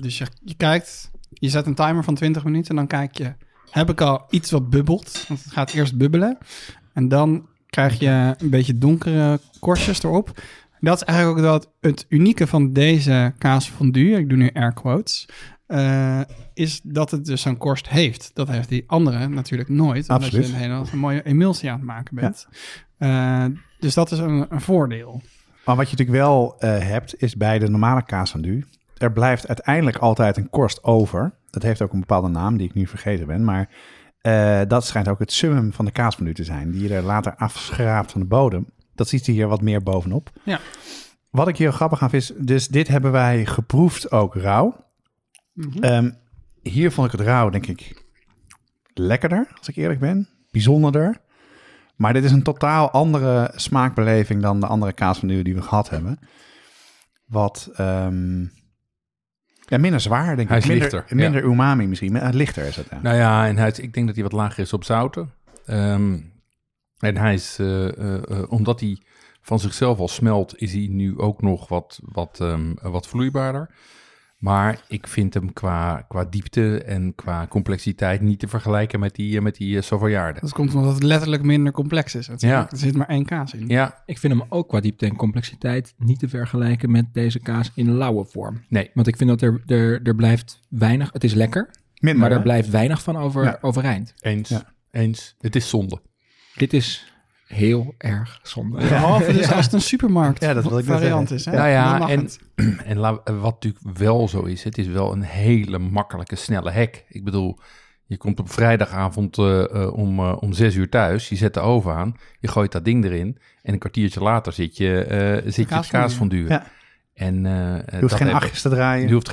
Dus je kijkt, je zet een timer van 20 minuten en dan kijk je, heb ik al iets wat bubbelt? Want het gaat eerst bubbelen en dan krijg je een beetje donkere korstjes erop. Dat is eigenlijk ook wel het unieke van deze kaasfondue. Ik doe nu air quotes. Is dat het dus zo'n korst heeft. Dat heeft die andere natuurlijk nooit. Omdat Absoluut. Je een hele mooie emulsie aan het maken bent. Ja. Dus dat is een voordeel. Maar wat je natuurlijk wel hebt, is bij de normale kaasfondue, er blijft uiteindelijk altijd een korst over. Dat heeft ook een bepaalde naam die ik nu vergeten ben. Maar dat schijnt ook het summum van de kaasfondue te zijn. Die je er later afschraapt van de bodem. Dat ziet hij hier wat meer bovenop. Ja. Wat ik hier grappig aan vind is, dus dit hebben wij geproefd ook rauw. Mm-hmm. Hier vond ik het rauw, denk ik, lekkerder, als ik eerlijk ben. Bijzonderder. Maar dit is een totaal andere smaakbeleving dan de andere kaasfondue die we gehad hebben. Wat minder zwaar, denk ik. Hij is lichter. Minder umami misschien, maar lichter is het. Ja. Nou ja, en ik denk dat hij wat lager is op zouten. En hij is, omdat hij van zichzelf al smelt, is hij nu ook nog wat vloeibaarder. Maar ik vind hem qua diepte en qua complexiteit niet te vergelijken met die Savoiarden. Dat komt omdat het letterlijk minder complex is. Ja. Er zit maar 1 kaas in. Ja, ik vind hem ook qua diepte en complexiteit niet te vergelijken met deze kaas in lauwe vorm. Nee. Want ik vind dat er blijft weinig, het is lekker, minder, maar er blijft weinig van overeind. Eens. Het is zonde. Dit is heel erg zonde. Behalve dus als het een supermarkt variant is. Hè? Nou ja, en wat natuurlijk wel zo is, het is wel een hele makkelijke, snelle hack. Ik bedoel, je komt op vrijdagavond om 6 uur thuis, je zet de oven aan, je gooit dat ding erin en een kwartiertje later zit je op kaasfondue. Ja. En, je hoeft geen achtjes te draaien. Je hoeft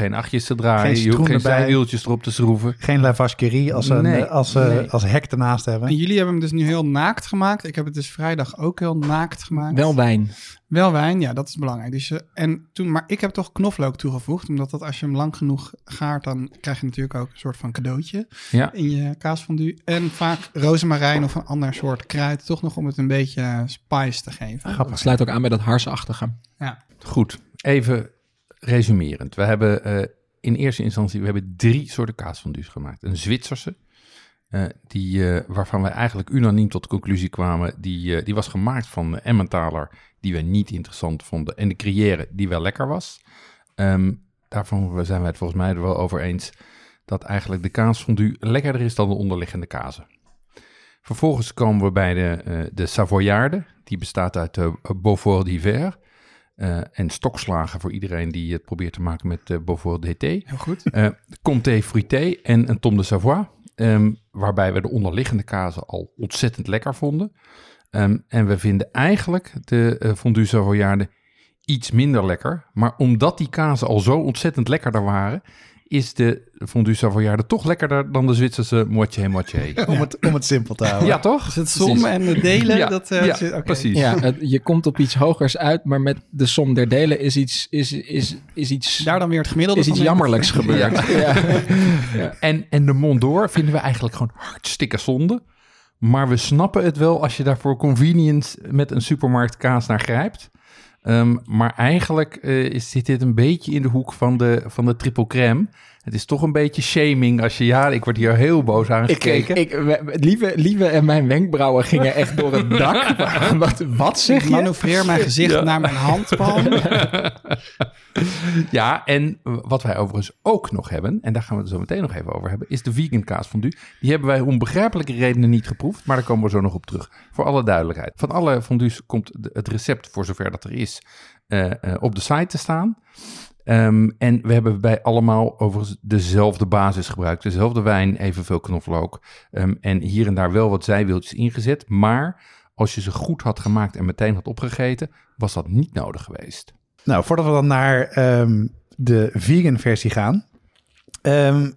geen zijwieltjes erop te schroeven. Geen lavasserie als hek ernaast te hebben. En jullie hebben hem dus nu heel naakt gemaakt. Ik heb het dus vrijdag ook heel naakt gemaakt. Wel wijn, ja, dat is belangrijk. Dus, maar ik heb toch knoflook toegevoegd. Omdat dat als je hem lang genoeg gaart, dan krijg je natuurlijk ook een soort van cadeautje in je kaasfondue. En vaak rozemarijn of een ander soort kruid. Toch nog om het een beetje spice te geven. Grappig. Dat sluit ook aan bij dat harsachtige. Ja. Goed. Even resumerend. We hebben in eerste instantie 3 soorten kaasfondues gemaakt. Een Zwitserse, waarvan we eigenlijk unaniem tot de conclusie kwamen. Die was gemaakt van Emmentaler, die we niet interessant vonden. En de Gruyère, die wel lekker was. Daarvan zijn wij het volgens mij er wel over eens dat eigenlijk de kaasfondue lekkerder is dan de onderliggende kazen. Vervolgens komen we bij de Savoyarde. Die bestaat uit Beaufort d'hiver. En stokslagen voor iedereen die het probeert te maken met Beaufort d'été. Heel goed. Comté fruité en een Tom de Savoie. Waarbij we de onderliggende kazen al ontzettend lekker vonden. En we vinden eigenlijk de fondue Savoyarde iets minder lekker. Maar omdat die kazen al zo ontzettend lekkerder waren, is de fondue Savoyarde toch lekkerder dan de Zwitserse moitié-moitié. Ja. Om het simpel te houden. Ja, toch? Dus het som en het delen. Ja, dat, ja okay. Precies. Ja, je komt op iets hogers uit, maar met de som der delen is iets... Daar dan weer het gemiddelde. Is iets jammerlijks gebeurd. Ja. Ja. Ja. En de Mont d'Or vinden we eigenlijk gewoon hartstikke zonde. Maar we snappen het wel als je daarvoor convenience met een supermarkt kaas naar grijpt. Maar eigenlijk zit dit een beetje in de hoek van de triple crème. Het is toch een beetje shaming als je... Ja, ik word hier heel boos aangekeken. Lieve en mijn wenkbrauwen gingen echt door het dak. Wat zeg je? Manoeuvreer mijn gezicht naar mijn handpalm. Ja, en wat wij overigens ook nog hebben... en daar gaan we het zo meteen nog even over hebben... is de vegan kaasfondue. Die hebben wij om begrijpelijke redenen niet geproefd... maar daar komen we zo nog op terug. Voor alle duidelijkheid. Van alle fondues komt het recept, voor zover dat er is... op de site te staan... en we hebben bij allemaal overigens dezelfde basis gebruikt. Dezelfde wijn, evenveel knoflook. En hier en daar wel wat zijwieltjes ingezet. Maar als je ze goed had gemaakt en meteen had opgegeten... was dat niet nodig geweest. Nou, voordat we dan naar de vegan versie gaan...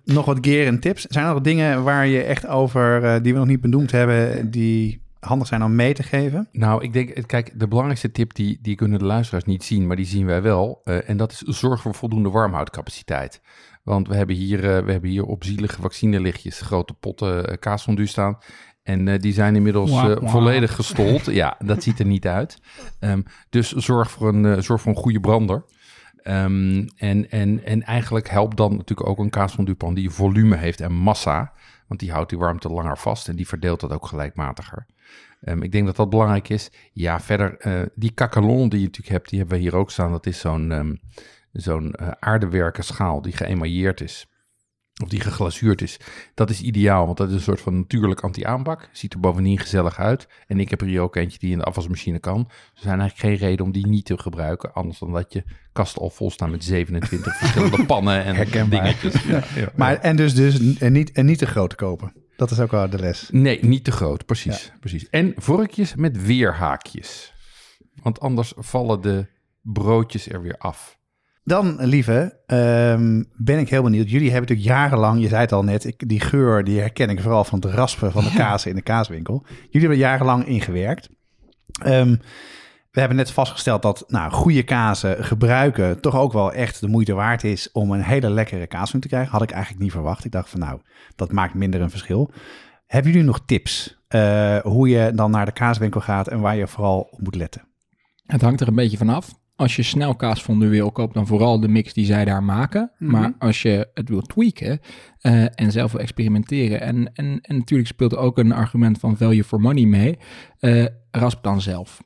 nog wat gear en tips. Zijn er nog dingen waar je echt over... die we nog niet benoemd hebben... die handig zijn om mee te geven? Nou, ik denk, kijk, de belangrijkste tip... die kunnen de luisteraars niet zien, maar die zien wij wel. En dat is zorg voor voldoende warmhoudcapaciteit. Want we hebben hier op zielige vaccinelichtjes... grote potten kaasfondue staan... En die zijn inmiddels volledig gestold. Ja, dat ziet er niet uit. Dus zorg voor een goede brander. En eigenlijk helpt dan natuurlijk ook een kaasfonduepan... die volume heeft en massa... Want die houdt die warmte langer vast en die verdeelt dat ook gelijkmatiger. Ik denk dat dat belangrijk is. Ja, verder, die kakelon die je natuurlijk hebt, die hebben we hier ook staan. Dat is zo'n aardewerken schaal die geëmailleerd is. Of die geglazuurd is. Dat is ideaal, want dat is een soort van natuurlijk anti-aanbak. Ziet er bovendien gezellig uit. En ik heb er hier ook eentje die in de afwasmachine kan. Er zijn eigenlijk geen reden om die niet te gebruiken. Anders dan dat je kast al vol staat met 27 verschillende pannen en dingetjes. Ja. Ja. Maar, en niet te groot kopen. Dat is ook wel de les. Nee, niet te groot. Precies. Ja. Precies. En vorkjes met weerhaakjes. Want anders vallen de broodjes er weer af. Dan, Lieve, ben ik heel benieuwd. Jullie hebben natuurlijk jarenlang, je zei het al net... die geur die herken ik vooral van het raspen van de kaas in de kaaswinkel. Jullie hebben jarenlang ingewerkt. We hebben net vastgesteld dat goede kazen gebruiken... toch ook wel echt de moeite waard is om een hele lekkere kaasfondue te krijgen. Had ik eigenlijk niet verwacht. Ik dacht van dat maakt minder een verschil. Hebben jullie nog tips hoe je dan naar de kaaswinkel gaat... en waar je vooral op moet letten? Het hangt er een beetje vanaf. Als je snel kaasfondue wil kopen, dan vooral de mix die zij daar maken. Mm-hmm. Maar als je het wil tweaken en zelf wil experimenteren... En natuurlijk speelt ook een argument van value for money mee... rasp dan zelf.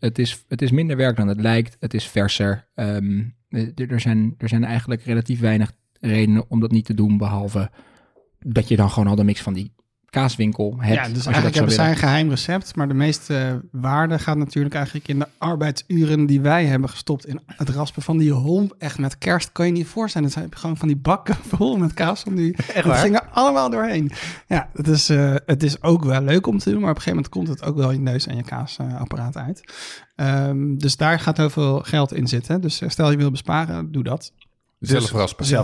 Het is minder werk dan het lijkt. Het is verser. Er zijn eigenlijk relatief weinig redenen om dat niet te doen... behalve dat je dan gewoon al de mix van die... kaaswinkel hebt. Ja, dus eigenlijk hebben zij een geheim recept, maar de meeste waarde gaat natuurlijk eigenlijk in de arbeidsuren die wij hebben gestopt in het raspen van die homp. Echt met kerst kan je niet voorstellen. Het zijn gewoon van die bakken vol met kaas om die gingen allemaal doorheen. Ja, het is ook wel leuk om te doen, maar op een gegeven moment komt het ook wel je neus en je kaasapparaat uit. Dus daar gaat heel veel geld in zitten. Dus stel je wil besparen, doe dat. Zelf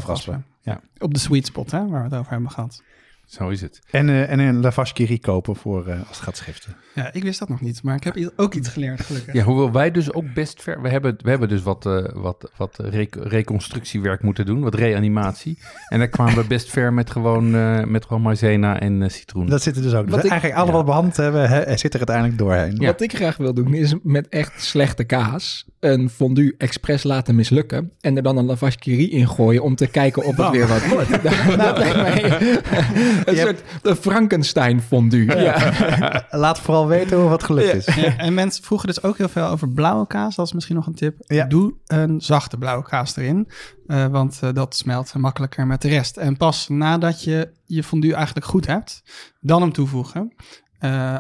raspen. Ja. Op de sweet spot, hè, waar we het over hebben gehad. Zo is het. En een lavashkiri kopen voor als het gaat schiften. Ja, ik wist dat nog niet, maar ik heb ook iets geleerd, gelukkig. Ja, hoewel wij dus ook best ver... We hebben dus wat reconstructiewerk moeten doen, wat reanimatie. En daar kwamen we best ver met gewoon maizena en citroen. Dat zit er dus ook. Dus eigenlijk allemaal op hand hebben, zit er uiteindelijk doorheen. Ja. Wat ik graag wil doen, is met echt slechte kaas een fondue expres laten mislukken... en er dan een lavashkiri in gooien om te kijken of het weer wat wordt. Een soort Frankenstein-fondue. Ja. Laat vooral weten hoe wat gelukt is. Ja. En mensen vroegen dus ook heel veel over blauwe kaas. Dat is misschien nog een tip. Ja. Doe een zachte blauwe kaas erin. Want dat smelt makkelijker met de rest. En pas nadat je fondue eigenlijk goed hebt, dan hem toevoegen.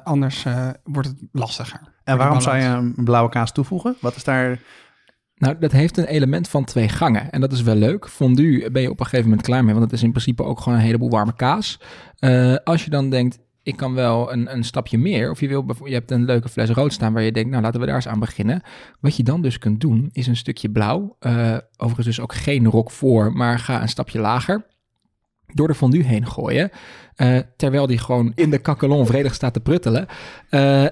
Anders wordt het lastiger. En waarom zou je een blauwe kaas toevoegen? Wat is daar... Nou, dat heeft een element van twee gangen. En dat is wel leuk. Fondue ben je op een gegeven moment klaar mee. Want het is in principe ook gewoon een heleboel warme kaas. Als je dan denkt, ik kan wel een stapje meer. Of je hebt een leuke fles rood staan waar je denkt, nou laten we daar eens aan beginnen. Wat je dan dus kunt doen, is een stukje blauw. Overigens dus ook geen rok voor, maar ga een stapje lager. Door de fondue heen gooien. Terwijl die gewoon in de kakkelon vredig staat te pruttelen.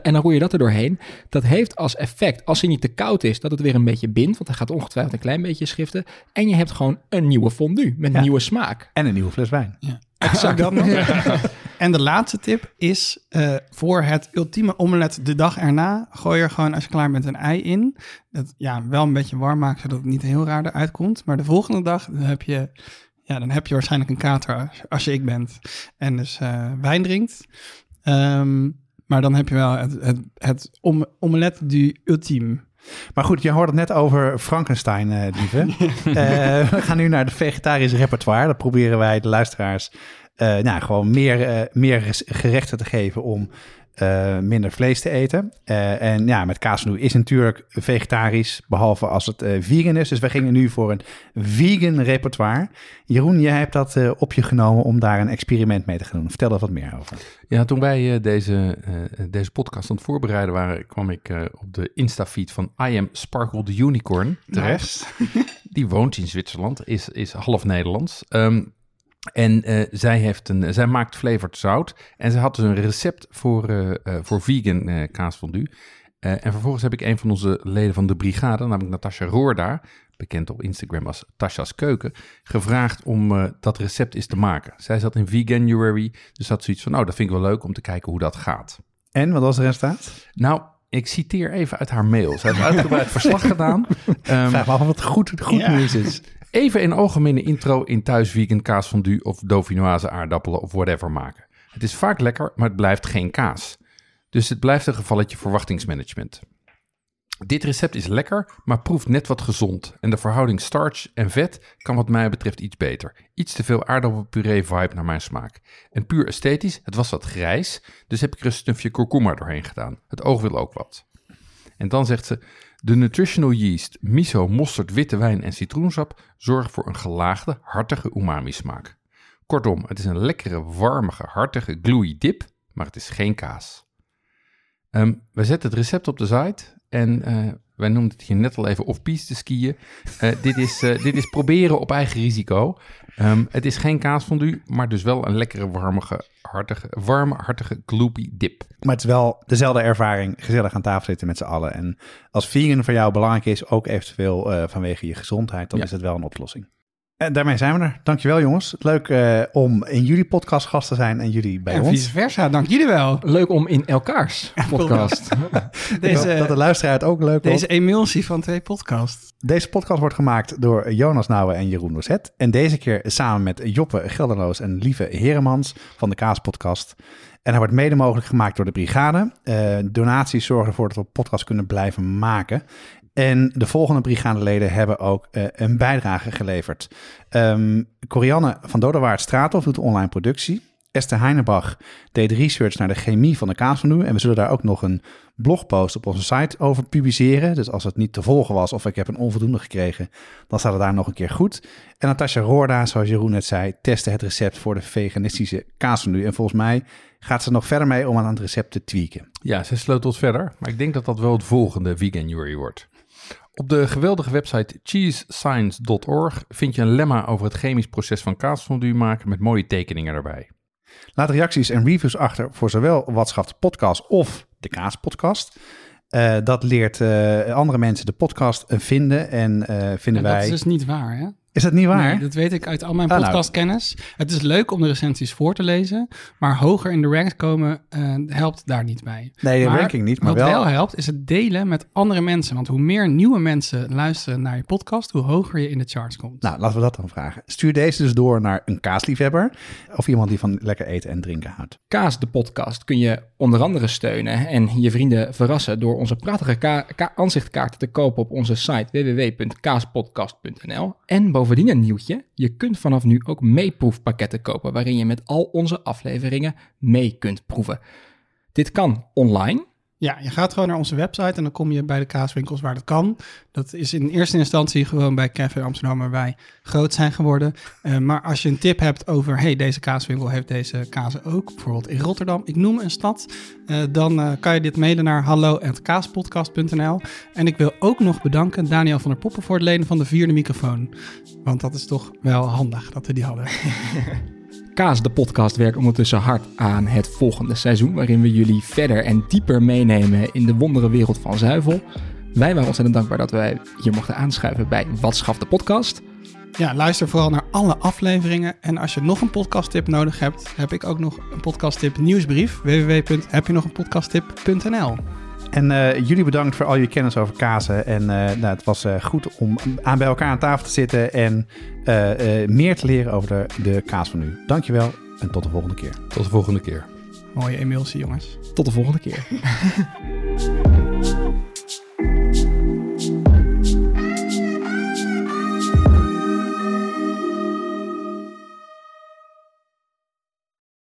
En dan roer je dat er doorheen. Dat heeft als effect, als hij niet te koud is, dat het weer een beetje bindt. Want hij gaat ongetwijfeld een klein beetje schiften. En je hebt gewoon een nieuwe fondue met nieuwe smaak. En een nieuwe fles wijn. Ja. Exact. Dat nog. Ja. En de laatste tip is voor het ultieme omelet de dag erna. Gooi er gewoon als je klaar bent een ei in. Dat, ja, wel een beetje warm maken, zodat het niet heel raar eruit komt. Maar de volgende dag heb je... Ja, dan heb je waarschijnlijk een kater als je ik bent en dus wijn drinkt. Maar dan heb je wel het omelet du ultime. Maar goed, je hoorde het net over Frankenstein, lieve. We gaan nu naar de vegetarische repertoire. Dan proberen wij de luisteraars gewoon meer gerechten te geven om minder vlees te eten. En ja, met kaasnoe is natuurlijk vegetarisch, behalve als het vegan is. Dus wij gingen nu voor een vegan repertoire. Jeroen, jij hebt dat op je genomen om daar een experiment mee te gaan doen. Vertel daar wat meer over. Ja, toen wij deze podcast aan het voorbereiden waren, kwam ik op de Insta-feed van I Am Sparkle the Unicorn terecht. Nou. Die woont in Zwitserland, is half Nederlands. En zij maakt flavored zout. En ze had dus een recept voor vegan kaasfondue. En vervolgens heb ik een van onze leden van de brigade, namelijk Natasja Roorda, bekend op Instagram als Tasja's Keuken, gevraagd om dat recept eens te maken. Zij zat in Veganuary, dus had zoiets van, nou, dat vind ik wel leuk om te kijken hoe dat gaat. En wat was de resultaat? Nou, ik citeer even uit haar mail. Ze heeft uitgebreid verslag gedaan. Vraag me af wat goed nieuws is. Even een algemene intro in thuis vegan kaasfondue of dauphinoise aardappelen of whatever maken. Het is vaak lekker, maar het blijft geen kaas. Dus het blijft een gevalletje verwachtingsmanagement. Dit recept is lekker, maar proeft net wat gezond. En de verhouding starch en vet kan wat mij betreft iets beter. Iets te veel aardappelpuree vibe naar mijn smaak. En puur esthetisch, het was wat grijs, dus heb ik er een snufje kurkuma doorheen gedaan. Het oog wil ook wat. En dan zegt ze, de nutritional yeast, miso, mosterd, witte wijn en citroensap zorgen voor een gelaagde, hartige umami-smaak. Kortom, het is een lekkere, warmige, hartige, gluey dip, maar het is geen kaas. We zetten het recept op de site en wij noemden het hier net al even off-piste te skiën. Dit is proberen op eigen risico. Het is geen kaasfondue, maar dus wel een lekkere, warme, hartige gloopy dip. Maar het is wel dezelfde ervaring, gezellig aan tafel zitten met z'n allen. En als vegan voor jou belangrijk is, ook eventueel vanwege je gezondheid, dan is het wel een oplossing. En daarmee zijn we er. Dankjewel jongens. Leuk om in jullie podcast gast te zijn en jullie bij ons. En vice versa, dank jullie wel. Leuk om in elkaars podcast. Dat de luisteraar het ook leuk Deze emulsie van twee podcasts. Deze podcast wordt gemaakt door Jonas Nouwen en Jeroen Doucet. En deze keer samen met Joppe Gelderloos en Lieve Heremans van de Kaaspodcast. En hij wordt mede mogelijk gemaakt door de brigade. Donaties zorgen ervoor dat we podcasts kunnen blijven maken. En de volgende brigadeleden hebben ook een bijdrage geleverd. Corianne van Dodewaard-Straathof doet online productie. Esther Heijnenbach deed research naar de chemie van de kaasfondue. En we zullen daar ook nog een blogpost op onze site over publiceren. Dus als het niet te volgen was of ik heb een onvoldoende gekregen, dan staat het daar nog een keer goed. En Natasja Roorda, zoals Jeroen net zei, testte het recept voor de veganistische kaasfondue. En volgens mij gaat ze nog verder mee om aan het recept te tweaken. Ja, ze sleutelt verder. Maar ik denk dat dat wel het volgende Veganuary wordt. Op de geweldige website cheesescience.org vind je een lemma over het chemisch proces van kaasfondue maken met mooie tekeningen erbij. Laat reacties en reviews achter voor zowel Watschap de podcast of de Kaaspodcast. Dat leert andere mensen de podcast vinden en vinden wij... Dat is dus niet waar, hè? Is dat niet waar? Nee, dat weet ik uit al mijn podcastkennis. Het is leuk om de recensies voor te lezen, maar hoger in de ranks komen helpt daar niet bij. Nee, de ranking niet, maar wat wel helpt is het delen met andere mensen. Want hoe meer nieuwe mensen luisteren naar je podcast, hoe hoger je in de charts komt. Nou, laten we dat dan vragen. Stuur deze dus door naar een kaasliefhebber of iemand die van lekker eten en drinken houdt. Kaas de podcast kun je onder andere steunen en je vrienden verrassen door onze prachtige aanzichtkaarten te kopen op onze site www.kaaspodcast.nl en bovendien een nieuwtje, je kunt vanaf nu ook meeproefpakketten kopen waarin je met al onze afleveringen mee kunt proeven. Dit kan online, Ja, je gaat gewoon naar onze website en dan kom je bij de kaaswinkels waar dat kan. Dat is in eerste instantie gewoon bij Café Amsterdam, waar wij groot zijn geworden. Maar als je een tip hebt over, hey, deze kaaswinkel heeft deze kazen ook, bijvoorbeeld in Rotterdam, ik noem een stad, dan kan je dit mailen naar hallo@kaaspodcast.nl. En ik wil ook nog bedanken Daniel van der Poppen voor het lenen van de vierde microfoon. Want dat is toch wel handig dat we die hadden. Kaas, de podcast, werkt ondertussen hard aan het volgende seizoen, waarin we jullie verder en dieper meenemen in de wonderenwereld van zuivel. Wij waren ontzettend dankbaar dat wij hier mochten aanschuiven bij Watschap, de podcast. Ja, luister vooral naar alle afleveringen. En als je nog een podcasttip nodig hebt, heb ik ook nog een podcasttip nieuwsbrief. www.hebjenogeenpodcasttip.nl. En jullie bedankt voor al jullie kennis over kazen. En het was goed om aan bij elkaar aan tafel te zitten en meer te leren over de kaas van nu. Dankjewel en tot de volgende keer. Mooie emotie, jongens. Tot de volgende keer.